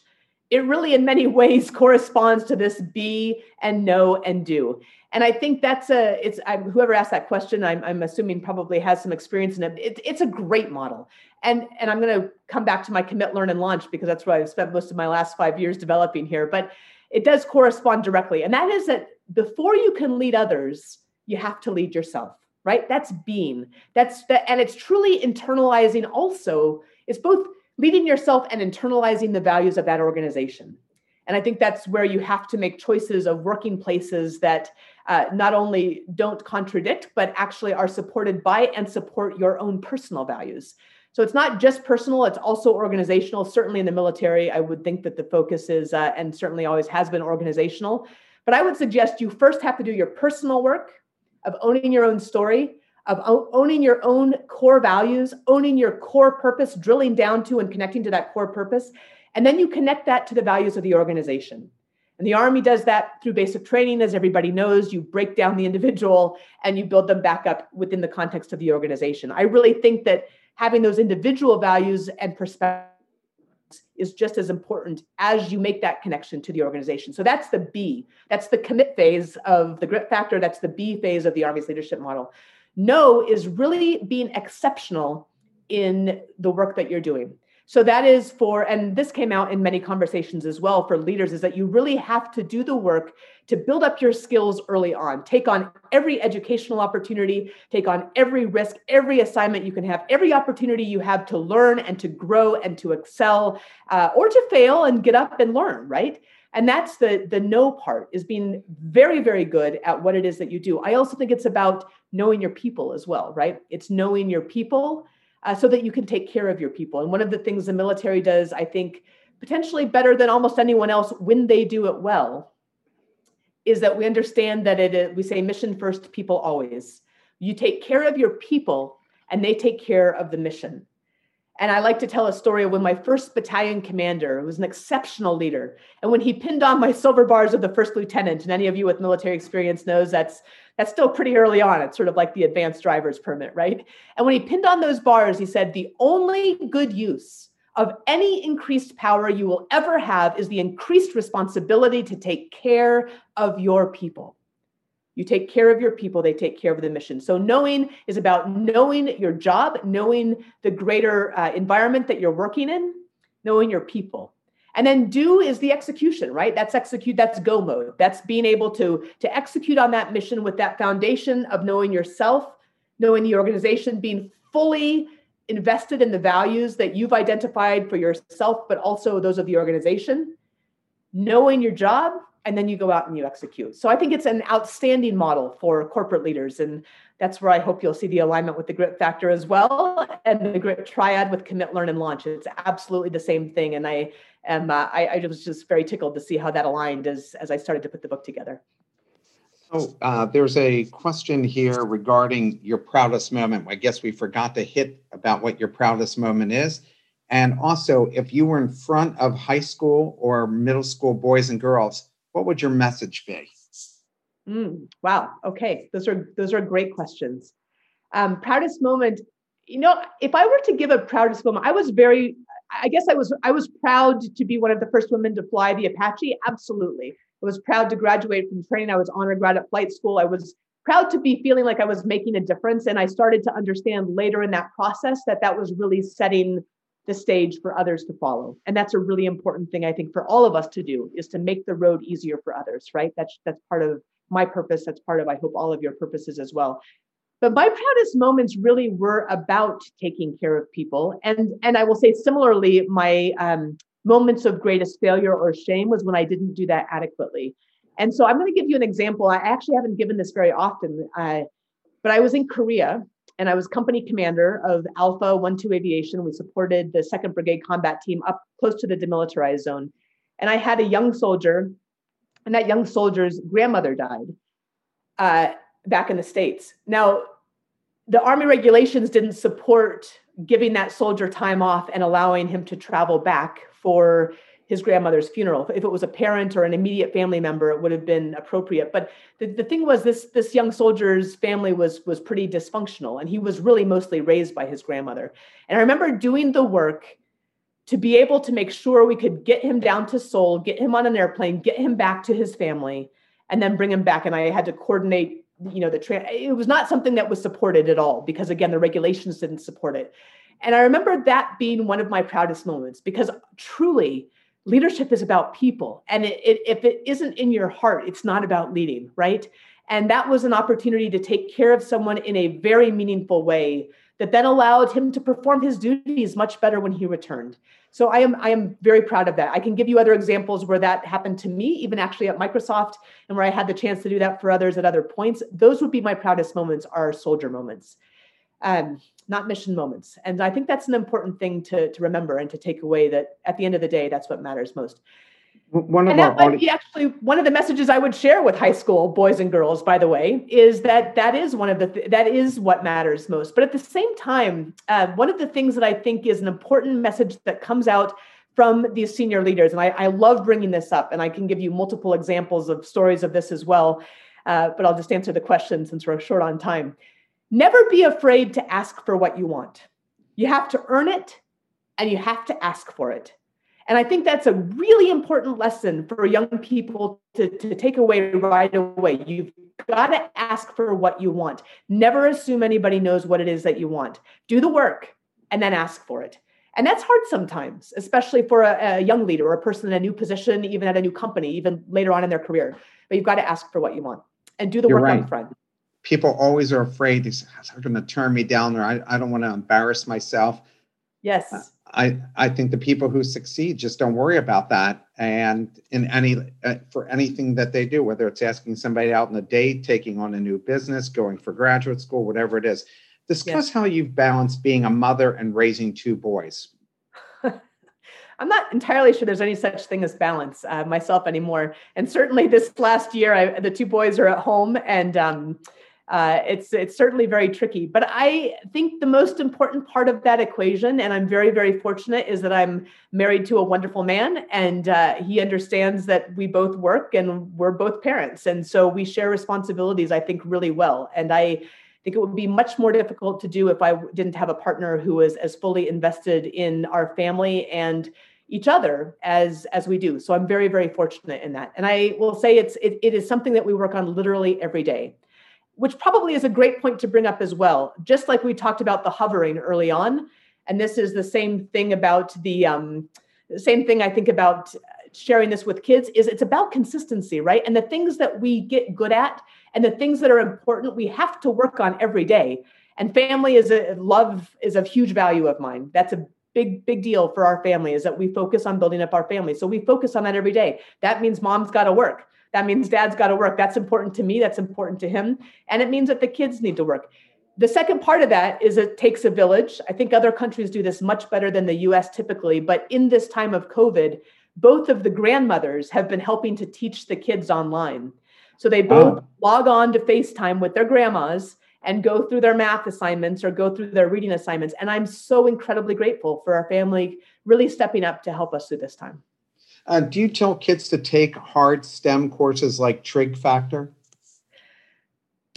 it really in many ways corresponds to this be and know and do. And I think that's a, it's I'm, whoever asked that question, I'm, I'm assuming probably has some experience in it. it. It's a great model. And and I'm going to come back to my commit, learn, and launch because that's what I've spent most of my last five years developing here. But it does correspond directly. And that is that before you can lead others, you have to lead yourself, right? That's being. That's the, and it's truly internalizing also. It's both leading yourself and internalizing the values of that organization. And I think that's where you have to make choices of working places that uh, not only don't contradict, but actually are supported by and support your own personal values. So it's not just personal, it's also organizational. Certainly in the military, I would think that the focus is, uh, and certainly always has been, organizational. But I would suggest you first have to do your personal work of owning your own story, of owning your own core values, owning your core purpose, drilling down to and connecting to that core purpose. And then you connect that to the values of the organization. And the Army does that through basic training. As everybody knows, you break down the individual and you build them back up within the context of the organization. I really think that having those individual values and perspectives is just as important as you make that connection to the organization. So that's the B. That's the commit phase of the Grit Factor. That's the B phase of the Army's leadership model. No is really being exceptional in the work that you're doing. So that is for, and this came out in many conversations as well for leaders, is that you really have to do the work to build up your skills early on. Take on every educational opportunity, take on every risk, every assignment you can have, every opportunity you have to learn and to grow and to excel, uh, or to fail and get up and learn, right? And that's the, the know part, is being very, very good at what it is that you do. I also think it's about knowing your people as well, right? It's knowing your people Uh, so that you can take care of your people. And one of the things the military does, I think, potentially better than almost anyone else when they do it well, is that we understand that it is, we say mission first, people always. You take care of your people and they take care of the mission. And I like to tell a story of when my first battalion commander, who was an exceptional leader, and when he pinned on my silver bars of the first lieutenant, and any of you with military experience knows that's that's still pretty early on. It's sort of like the advanced driver's permit, right? And when he pinned on those bars, he said, the only good use of any increased power you will ever have is the increased responsibility to take care of your people. You take care of your people, they take care of the mission. So knowing is about knowing your job, knowing the greater uh, environment that you're working in, knowing your people. And then do is the execution, right? That's execute, that's go mode. That's being able to, to execute on that mission with that foundation of knowing yourself, knowing the organization, being fully invested in the values that you've identified for yourself, but also those of the organization, knowing your job, and then you go out and you execute. So I think it's an outstanding model for corporate leaders. And that's where I hope you'll see the alignment with the Grit Factor as well, and the Grit Triad with commit, learn, and launch. It's absolutely the same thing. And I am uh, I, I was just very tickled to see how that aligned as, as I started to put the book together. So uh, there's a question here regarding your proudest moment. I guess we forgot to hit about what your proudest moment is. And also, if you were in front of high school or middle school boys and girls, what would your message be? Mm, wow. Okay. Those are those are great questions. Um, proudest moment. You know, if I were to give a proudest moment, I was very, I guess I was, I was proud to be one of the first women to fly the Apache. Absolutely. I was proud to graduate from training. I was honored grad at flight school. I was proud to be feeling like I was making a difference. And I started to understand later in that process that that was really setting the stage for others to follow. And that's a really important thing, I think, for all of us to do, is to make the road easier for others, right? That's that's part of my purpose. That's part of, I hope, all of your purposes as well. But my proudest moments really were about taking care of people. And, and I will say similarly, my um, moments of greatest failure or shame was when I didn't do that adequately. And so I'm going to give you an example. I actually haven't given this very often, uh, but I was in Korea. And I was company commander of Alpha one two Aviation. We supported the second Brigade Combat Team up close to the demilitarized zone. And I had a young soldier, and that young soldier's grandmother died uh, back in the States. Now, the Army regulations didn't support giving that soldier time off and allowing him to travel back for his grandmother's funeral. If it was a parent or an immediate family member, it would have been appropriate. But the, the thing was, this, this young soldier's family was, was pretty dysfunctional, and he was really mostly raised by his grandmother. And I remember doing the work to be able to make sure we could get him down to Seoul, get him on an airplane, get him back to his family, and then bring him back. And I had to coordinate, you know, the tra- it was not something that was supported at all, because again, the regulations didn't support it. And I remember that being one of my proudest moments, because truly, leadership is about people. And it, it, if it isn't in your heart, it's not about leading, right? And that was an opportunity to take care of someone in a very meaningful way that then allowed him to perform his duties much better when he returned. So I am, I am very proud of that. I can give you other examples where that happened to me, even actually at Microsoft, and where I had the chance to do that for others at other points. Those would be my proudest moments, are soldier moments, um, not mission moments. And I think that's an important thing to, to remember and to take away, that at the end of the day, that's what matters most. One of and that might audi- be actually one of the messages I would share with high school boys and girls, by the way, is that that is one of the, th- that is what matters most. But at the same time, uh, one of the things that I think is an important message that comes out from these senior leaders, and I, I love bringing this up, and I can give you multiple examples of stories of this as well, uh, but I'll just answer the question since we're short on time. Never be afraid to ask for what you want. You have to earn it, and you have to ask for it. And I think that's a really important lesson for young people to, to take away right away. You've got to ask for what you want. Never assume anybody knows what it is that you want. Do the work and then ask for it. And that's hard sometimes, especially for a, a young leader or a person in a new position, even at a new company, even later on in their career. But you've got to ask for what you want and do the You're work right. up front. People always are afraid they're going to turn me down, or I, I don't want to embarrass myself. Yes. I, I think the people who succeed just don't worry about that. And in any uh, for anything that they do, whether it's asking somebody out on a date, taking on a new business, going for graduate school, whatever it is. Discuss yes. how you've balanced being a mother and raising two boys. I'm not entirely sure there's any such thing as balance uh, myself anymore. And certainly this last year, I, the two boys are at home, and um Uh, it's it's certainly very tricky. But I think the most important part of that equation, and I'm very, very fortunate, is that I'm married to a wonderful man, and uh, he understands that we both work and we're both parents. And so we share responsibilities, I think, really well. And I think it would be much more difficult to do if I didn't have a partner who was as fully invested in our family and each other as as we do. So I'm very, very fortunate in that. And I will say it's it, it is something that we work on literally every day, which probably is a great point to bring up as well. Just like we talked about the hovering early on, and this is the same thing about the um, same thing I think about sharing this with kids, is it's about consistency, right? And the things that we get good at and the things that are important, we have to work on every day. And family is a love is a huge value of mine. That's a big, big deal for our family, is that we focus on building up our family. So we focus on that every day. That means mom's got to work. That means dad's got to work. That's important to me. That's important to him. And it means that the kids need to work. The second part of that is it takes a village. I think other countries do this much better than the U S typically. But in this time of COVID, both of the grandmothers have been helping to teach the kids online. So they both oh. log on to FaceTime with their grandmas and go through their math assignments or go through their reading assignments. And I'm so incredibly grateful for our family really stepping up to help us through this time. Uh, do you tell kids to take hard STEM courses like Trig Factor?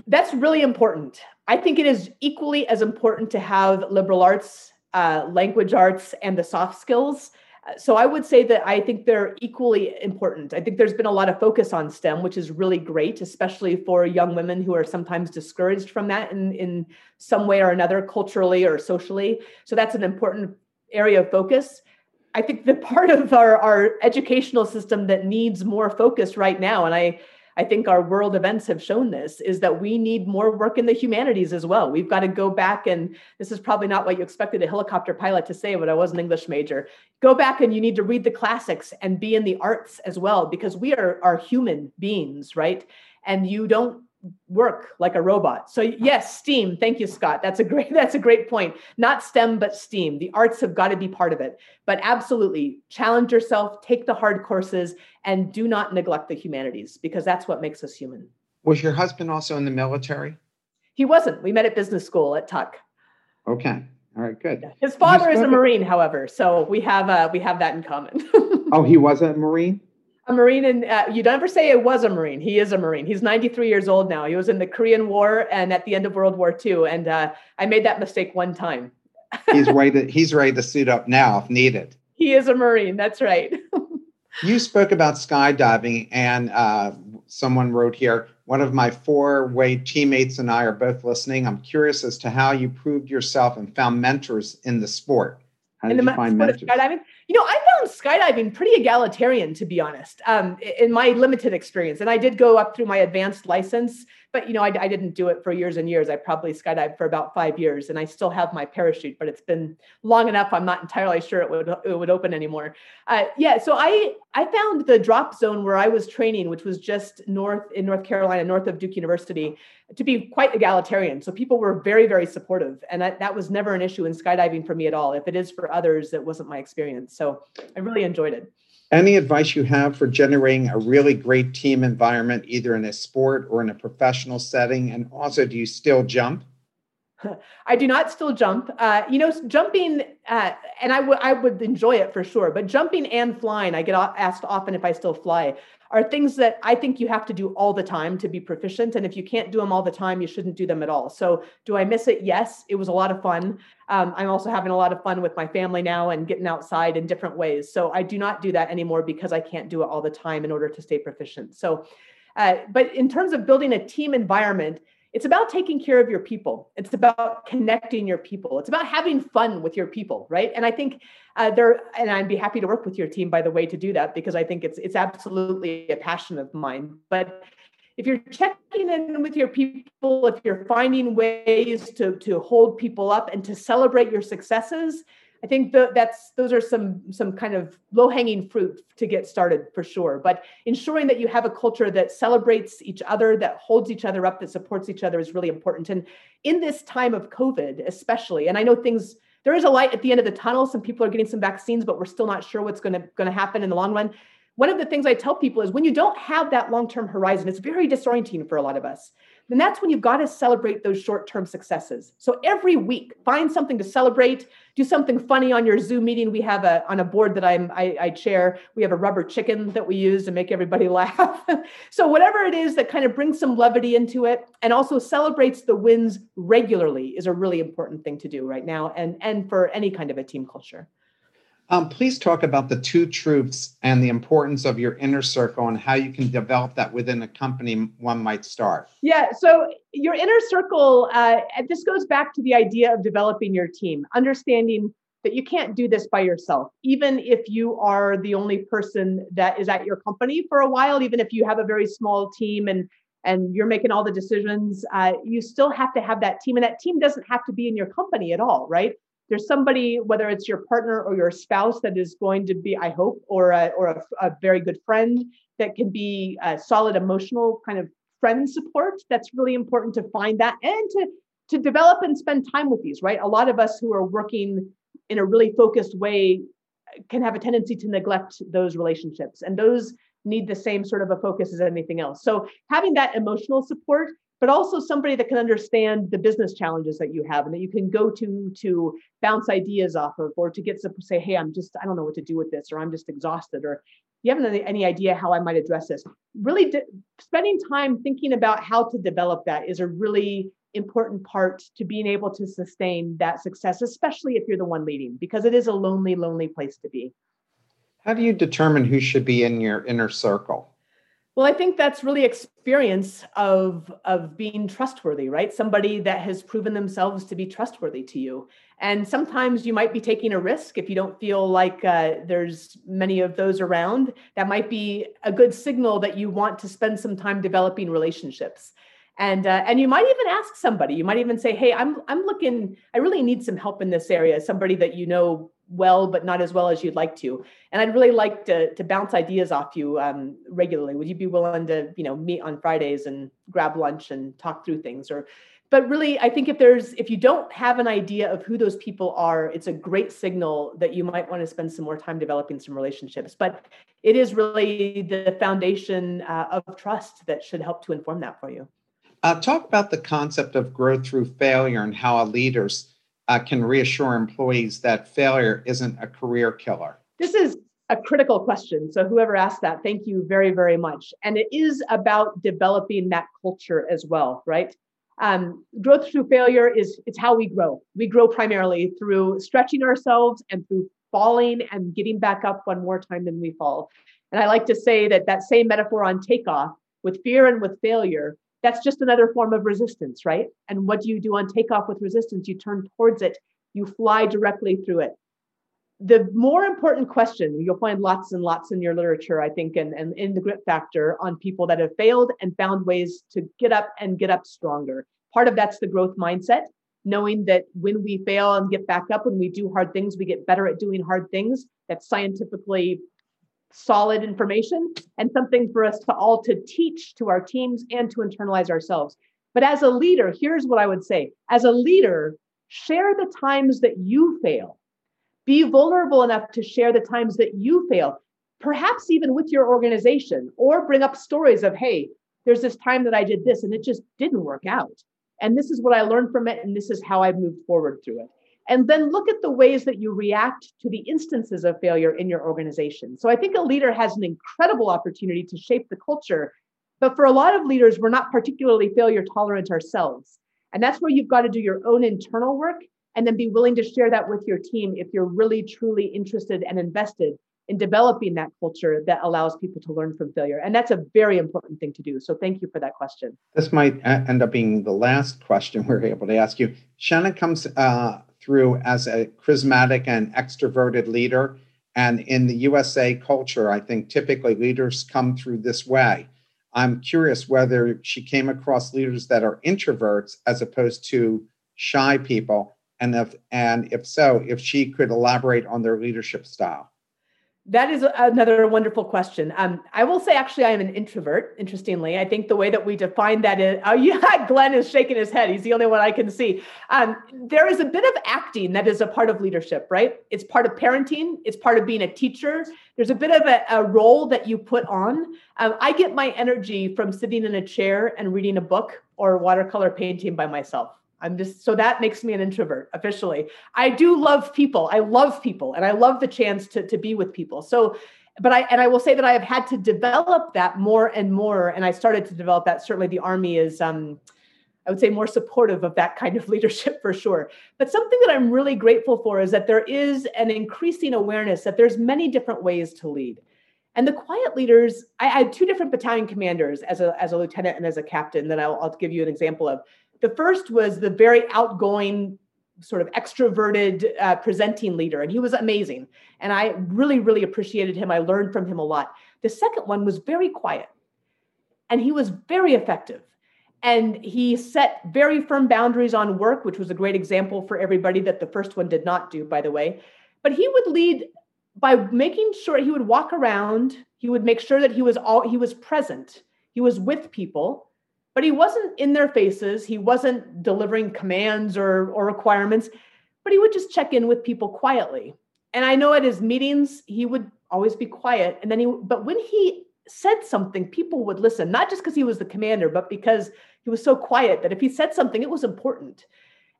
That's really important. I think it is equally as important to have liberal arts, uh, language arts, and the soft skills. So I would say that I think they're equally important. I think there's been a lot of focus on STEM, which is really great, especially for young women who are sometimes discouraged from that in, in some way or another, culturally or socially. So that's an important area of focus. I think the part of our, our educational system that needs more focus right now, and I, I think our world events have shown this, is that we need more work in the humanities as well. We've got to go back, and this is probably not what you expected a helicopter pilot to say, but I was an English major. Go back and you need to read the classics and be in the arts as well, because we are, are human beings, right? And you don't work like a robot. So yes, STEAM. Thank you, Scott. That's a great, that's a great point. Not STEM, but STEAM. The arts have got to be part of it. But absolutely, challenge yourself, take the hard courses, and do not neglect the humanities, because that's what makes us human. Was your husband also in the military? He wasn't. We met at business school at Tuck. Okay. All right, good. His father is a Marine, however, so we have uh, we have that in common. Oh, he was a Marine? A Marine, and uh, you never say it was a Marine. He is a Marine. He's ninety-three years old now. He was in the Korean War and at the end of World War Two. And uh, I made that mistake one time. he's ready. To, he's ready to suit up now if needed. He is a Marine. That's right. You spoke about skydiving, and uh, someone wrote here, one of my four-way teammates and I are both listening. I'm curious as to how you proved yourself and found mentors in the sport. How did in the you find sport of skydiving? You know, I found skydiving pretty egalitarian, to be honest, um, in my limited experience. And I did go up through my advanced license, but, you know, I, I didn't do it for years and years. I probably skydived for about five years and I still have my parachute, but it's been long enough. I'm not entirely sure it would it would open anymore. Uh, yeah, so I, I found the drop zone where I was training, which was just north in North Carolina, north of Duke University, to be quite egalitarian. So people were very, very supportive. And that, that was never an issue in skydiving for me at all. If it is for others, that wasn't my experience. So I really enjoyed it. Any advice you have for generating a really great team environment, either in a sport or in a professional setting? And also, do you still jump? I do not still jump. Uh, you know, jumping, uh, and I, w- I would enjoy it for sure, but jumping and flying, I get asked often if I still fly, are things that I think you have to do all the time to be proficient. And if you can't do them all the time, you shouldn't do them at all. So do I miss it? Yes, it was a lot of fun. Um, I'm also having a lot of fun with my family now and getting outside in different ways. So I do not do that anymore because I can't do it all the time in order to stay proficient. So, uh, but in terms of building a team environment, it's about taking care of your people. It's about connecting your people. It's about having fun with your people, right? And I think uh, there, and I'd be happy to work with your team, by the way, to do that, because I think it's it's absolutely a passion of mine. But if you're checking in with your people, if you're finding ways to, to hold people up and to celebrate your successes, I think the, that's those are some some kind of low-hanging fruit to get started for sure. But ensuring that you have a culture that celebrates each other, that holds each other up, that supports each other is really important. And in this time of COVID, especially, and I know things, there is a light at the end of the tunnel. Some people are getting some vaccines, but we're still not sure what's going to going to happen in the long run. One of the things I tell people is when you don't have that long-term horizon, it's very disorienting for a lot of us. Then that's when you've got to celebrate those short-term successes. So every week, find something to celebrate. Do something funny on your Zoom meeting. We have a on a board that I'm, I, I chair. We have a rubber chicken that we use to make everybody laugh. So whatever it is that kind of brings some levity into it, and also celebrates the wins regularly, is a really important thing to do right now, and and for any kind of a team culture. Um, please talk about the two truths and the importance of your inner circle and how you can develop that within a company one might start. Yeah, so your inner circle, uh, this goes back to the idea of developing your team, understanding that you can't do this by yourself, even if you are the only person that is at your company for a while, even if you have a very small team and and you're making all the decisions, uh, you still have to have that team. And that team doesn't have to be in your company at all, right? There's somebody, whether it's your partner or your spouse, that is going to be, I hope, or a, or a, a very good friend that can be a solid emotional kind of friend support. That's really important to find that and to, to develop and spend time with these, right? A lot of us who are working in a really focused way can have a tendency to neglect those relationships, and those need the same sort of a focus as anything else. So having that emotional support, but also somebody that can understand the business challenges that you have and that you can go to to bounce ideas off of, or to get some, say, hey, I'm just, I don't know what to do with this, or I'm just exhausted, or you haven't any idea how I might address this. Really de- spending time thinking about how to develop that is a really important part to being able to sustain that success, especially if you're the one leading, because it is a lonely, lonely place to be. How do you determine who should be in your inner circle? Well, I think that's really experience of, of being trustworthy, right? Somebody that has proven themselves to be trustworthy to you. And sometimes you might be taking a risk if you don't feel like uh, there's many of those around. That might be a good signal that you want to spend some time developing relationships. And uh, and you might even ask somebody. You might even say, hey, I'm I'm looking, I really need some help in this area. Somebody that you know well, but not as well as you'd like to. And I'd really like to, to bounce ideas off you um, regularly. Would you be willing to, you know, meet on Fridays and grab lunch and talk through things? Or, but really, I think if there's, if you don't have an idea of who those people are, it's a great signal that you might want to spend some more time developing some relationships. But it is really the foundation uh, of trust that should help to inform that for you. Uh, talk about the concept of growth through failure and how a leader's Uh, can reassure employees that failure isn't a career killer? This is a critical question. So whoever asked that, thank you very, very much. And it is about developing that culture as well, right? Um, growth through failure is it's how we grow. We grow primarily through stretching ourselves and through falling and getting back up one more time than we fall. And I like to say that that same metaphor on takeoff with fear and with failure, that's just another form of resistance, right? And what do you do on takeoff with resistance? You turn towards it, you fly directly through it. The more important question, you'll find lots and lots in your literature, I think, and, and in The Grit Factor on people that have failed and found ways to get up and get up stronger. Part of that's the growth mindset, knowing that when we fail and get back up, when we do hard things, we get better at doing hard things. That's scientifically solid information and something for us to all to teach to our teams and to internalize ourselves. But as a leader, here's what I would say. As a leader, share the times that you fail. Be vulnerable enough to share the times that you fail, perhaps even with your organization, or bring up stories of, hey, there's this time that I did this and it just didn't work out. And this is what I learned from it. And this is how I've moved forward through it. And then look at the ways that you react to the instances of failure in your organization. So I think a leader has an incredible opportunity to shape the culture. But for a lot of leaders, we're not particularly failure tolerant ourselves. And that's where you've got to do your own internal work and then be willing to share that with your team if you're really, truly interested and invested in developing that culture that allows people to learn from failure. And that's a very important thing to do. So thank you for that question. This might end up being the last question we're able to ask you. Shannon comes... Uh... through as a charismatic and extroverted leader. And in the U S A culture, I think typically leaders come through this way. I'm curious whether she came across leaders that are introverts as opposed to shy people. And if, and if so, if she could elaborate on their leadership style. That is another wonderful question. Um, I will say, actually, I am an introvert, interestingly. I think the way that we define that is, oh, yeah, Glenn is shaking his head. He's the only one I can see. Um, there is a bit of acting that is a part of leadership, right? It's part of parenting. It's part of being a teacher. There's a bit of a, a role that you put on. Um, I get my energy from sitting in a chair and reading a book or watercolor painting by myself. I'm just, so that makes me an introvert officially. I do love people. I love people and I love the chance to, to be with people. So, but I, and I will say that I have had to develop that more and more. And I started to develop that. Certainly the Army is, um, I would say more supportive of that kind of leadership for sure. But something that I'm really grateful for is that there is an increasing awareness that there's many different ways to lead. And the quiet leaders, I had two different battalion commanders as a, as a lieutenant and as a captain that I'll, I'll give you an example of. The first was the very outgoing, sort of extroverted uh, presenting leader, and he was amazing. And I really, really appreciated him. I learned from him a lot. The second one was very quiet. And he was very effective. And he set very firm boundaries on work, which was a great example for everybody that the first one did not do, by the way. But he would lead by making sure he would walk around. He would make sure that he was all he was present. He was with people, but he wasn't in their faces. He wasn't delivering commands or, or requirements, but he would just check in with people quietly. And I know at his meetings, he would always be quiet. And then he, but when he said something, people would listen, not just because he was the commander, but because he was so quiet that if he said something, it was important.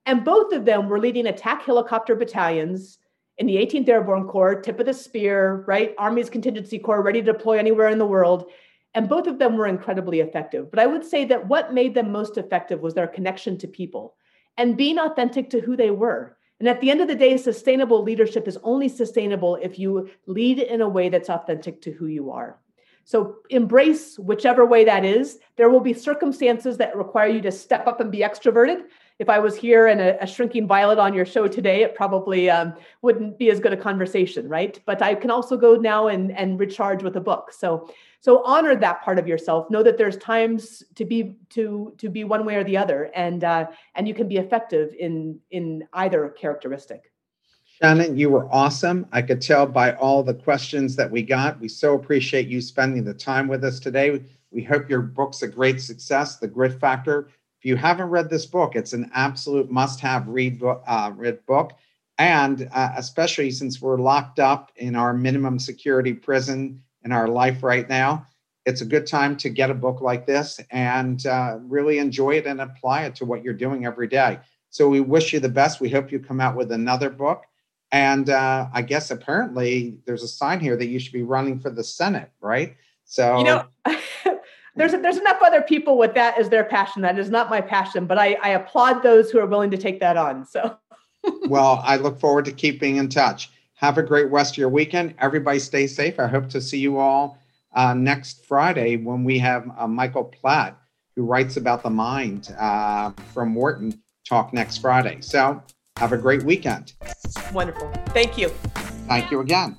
And both of them were leading attack helicopter battalions in the eighteenth Airborne Corps, tip of the spear, right? Army's Contingency Corps, ready to deploy anywhere in the world. And both of them were incredibly effective. But I would say that what made them most effective was their connection to people and being authentic to who they were. And at the end of the day, sustainable leadership is only sustainable if you lead in a way that's authentic to who you are. So embrace whichever way that is. There will be circumstances that require you to step up and be extroverted. If I was here and a, a shrinking violet on your show today, it probably um, wouldn't be as good a conversation, right? But I can also go now and, and recharge with a book. So, so honor that part of yourself. Know that there's times to be to to be one way or the other, and uh, and you can be effective in in either characteristic. Shannon, you were awesome. I could tell by all the questions that we got. We so appreciate you spending the time with us today. We hope your book's a great success, The Grit Factor. If you haven't read this book, it's an absolute must-have read, uh, read book. And uh, especially since we're locked up in our minimum security prison in our life right now, it's a good time to get a book like this and uh, really enjoy it and apply it to what you're doing every day. So we wish you the best. We hope you come out with another book. And uh, I guess apparently there's a sign here that you should be running for the Senate, right? So, you know, There's there's enough other people with that as their passion. That is not my passion, but I, I applaud those who are willing to take that on. So, well, I look forward to keeping in touch. Have a great rest of your weekend. Everybody stay safe. I hope to see you all uh, next Friday when we have uh, Michael Platt, who writes about the mind uh, from Wharton, talk next Friday. So have a great weekend. Wonderful. Thank you. Thank you again.